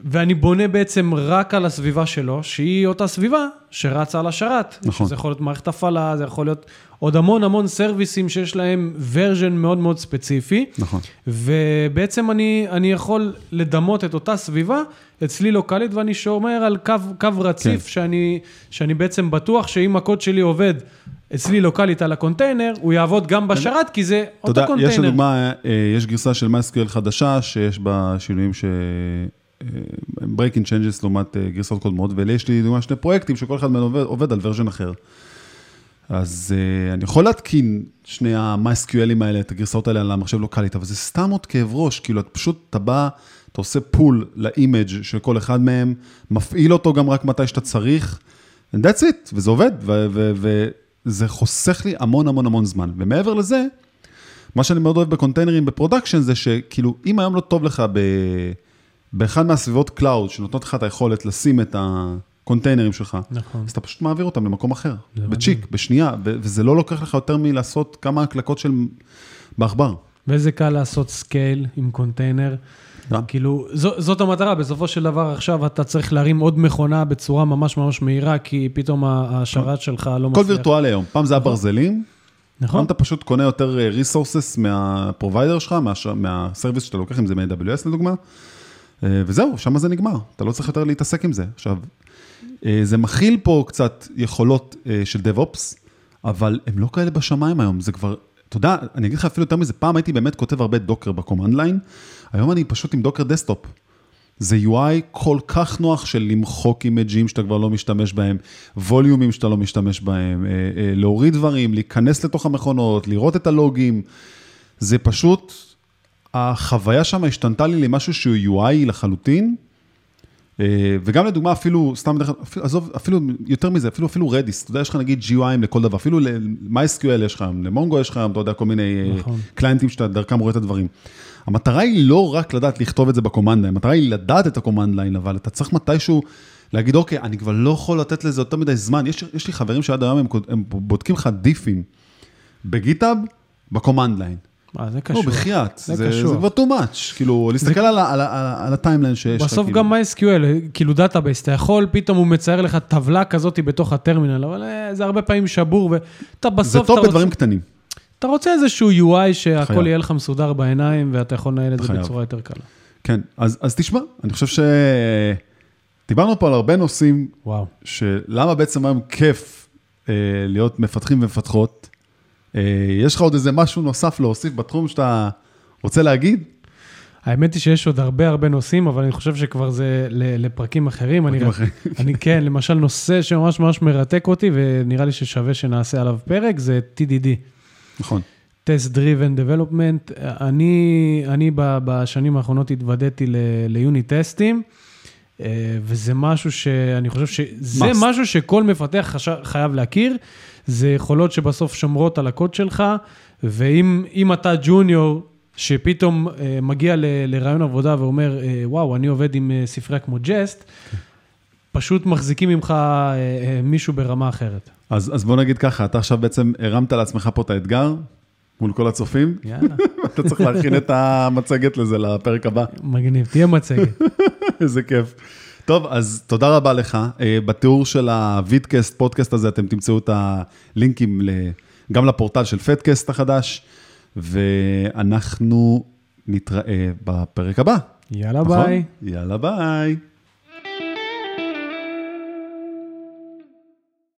ואני בונה בעצם רק על הסביבה שלו, שהיא אותה סביבה שרצה על השרת. נכון. זה יכול להיות מערכת הפעלה, זה יכול להיות עוד המון המון סרוויסים שיש להם ורז'ן מאוד מאוד ספציפי. נכון. ובעצם אני, אני יכול לדמות את אותה סביבה אצלי לוקלית, ואני שומר על קו, קו רציף, כן. שאני, שאני בעצם בטוח שאם הקוד שלי עובד אצלי לוקלית על הקונטיינר, הוא יעבוד גם בשרת, כי זה אותו קונטיינר. יש לדוגמה, יש גרסה של MySQL חדשה, שיש בה שינויים ש... breaking changes לעומת גרסות קודמות, ויש לי דוגמה שני פרויקטים שכל אחד מהם עובד, עובד על ורז'ן אחר. אז uh, אני יכול להתקין שני ה-MySQLים האלה, את הגרסאות האלה על המחשב לוקלית, אבל זה סתם עוד כאב ראש, כאילו את פשוט, אתה בא, אתה עושה פול לאימג' של כל אחד מהם, מפעיל אותו גם רק מתי שאתה צריך, and that's it, וזה עובד, ו- ו- ו- וזה חוסך לי המון המון המון זמן. ומעבר לזה, מה שאני מאוד אוהב בקונטיינרים, בפרודקשן, זה שכאילו, אם היום לא טוב לך ב... באחד מהסביבות קלאוד, שנותנות לך את היכולת לשים את הקונטיינרים שלך, נכון. אז אתה פשוט מעביר אותם למקום אחר, בצ'יק, מדהים. בשנייה, ו- וזה לא לוקח לך יותר מלעשות כמה הקלקות של באחבר. וזה קל לעשות סקייל עם קונטיינר, yeah. כאילו, ז- זאת המטרה, בסופו של דבר עכשיו אתה צריך להרים עוד מכונה בצורה ממש ממש מהירה, כי פתאום השרת yeah. שלך לא מצליח. כל וירטואלי היום, פעם זה היה ברזלים, נכון. פעם אתה פשוט קונה יותר ריסורסס מהפרוביידר שלך, מה- מהסרוויס שאתה לוקח, אם זה מ-איי דאבליו אס לדוגמה, וזהו, שמה זה נגמר. אתה לא צריך יותר להתעסק עם זה. עכשיו, זה מכיל פה קצת יכולות של DevOps, אבל הם לא כאלה בשמיים היום. זה כבר, אתה יודע, אני אגיד לך אפילו יותר מזה, פעם הייתי באמת כותב הרבה דוקר בקומנד ליין, היום אני פשוט עם דוקר דסטופ. זה יו איי כל כך נוח של למחוק אימג'ים שאתה כבר לא משתמש בהם, ווליומים שאתה לא משתמש בהם, להוריד דברים, להיכנס לתוך המכונות, לראות את הלוגים. זה פשוט... החוויה שם השתנתה לי למשהו שהוא יו איי לחלוטין, וגם לדוגמה אפילו, סתם דרך, אפילו, עזוב, אפילו יותר מזה, אפילו, אפילו רדיס, אתה יודע, יש לך נגיד ג'י יו איי לכל דבר, אפילו ל-MySQL יש לך, למונגו יש לך, אתה יודע, כל מיני נכון. קליינטים שאתה דרכם רואה את הדברים. המטרה היא לא רק לדעת לכתוב את זה בקומנד ליין, המטרה היא לדעת את הקומנד ליין, אבל אתה צריך מתישהו להגיד, אוקיי, אני כבר לא יכול לתת לזה יותר מדי זמן, יש, יש לי חברים שעד היום הם, הם בודקים לך דיפים בגיטאב, בקומנד ליין. מה, זה קשור. לא, בחייאת. זה כבר too much. כאילו, להסתכל על הטיימליין שיש. בסוף גם MySQL, כאילו דאטאבייס, אתה יכול, פתאום הוא מצייר לך טבלה כזאת בתוך הטרמינל, אבל זה הרבה פעמים שבור, ואתה בסוף... זה טוב בדברים קטנים. אתה רוצה איזשהו יו איי שהכל יהיה לך מסודר בעיניים, ואתה יכול לנהל את זה בצורה יותר קלה. כן, אז תשמע, אני חושב ש... דיברנו פה על הרבה נושאים, שלמה בעצם היום כיף להיות מפתחים ומפתחות, יש לך עוד איזה משהו נוסף להוסיף בתחום שאתה רוצה להגיד? האמת היא שיש עוד הרבה הרבה נושאים, אבל אני חושב שכבר זה לפרקים אחרים. אני כן, למשל נושא שממש ממש מרתק אותי, ונראה לי ששווה שנעשה עליו פרק, זה טי די די. נכון. Test Driven Development. אני בשנים האחרונות התוודעתי ליוני טסטים, וזה משהו שאני חושב שזה משהו שכל מפתח חייב להכיר, זה יכולות שבסוף שומרות על הקוד שלך, ואם אתה ג'וניור, שפתאום מגיע לרעיון עבודה ואומר, וואו, אני עובד עם ספרייה כמו ג'סט, פשוט מחזיקים ממך מישהו ברמה אחרת. אז בוא נגיד ככה, אתה עכשיו בעצם הרמת על עצמך פה את האתגר, מול כל הצופים, אתה צריך להכין את המצגת לזה, לפרק הבא. מגניב, תהיה מצגת. איזה כיף. טוב, אז תודה רבה לך. בתיאור של הוידקאסט, פודקאסט הזה, אתם תמצאו את הלינקים גם לפורטל של פדקאסט החדש, ואנחנו נתראה בפרק הבא. יאללה ביי. יאללה ביי.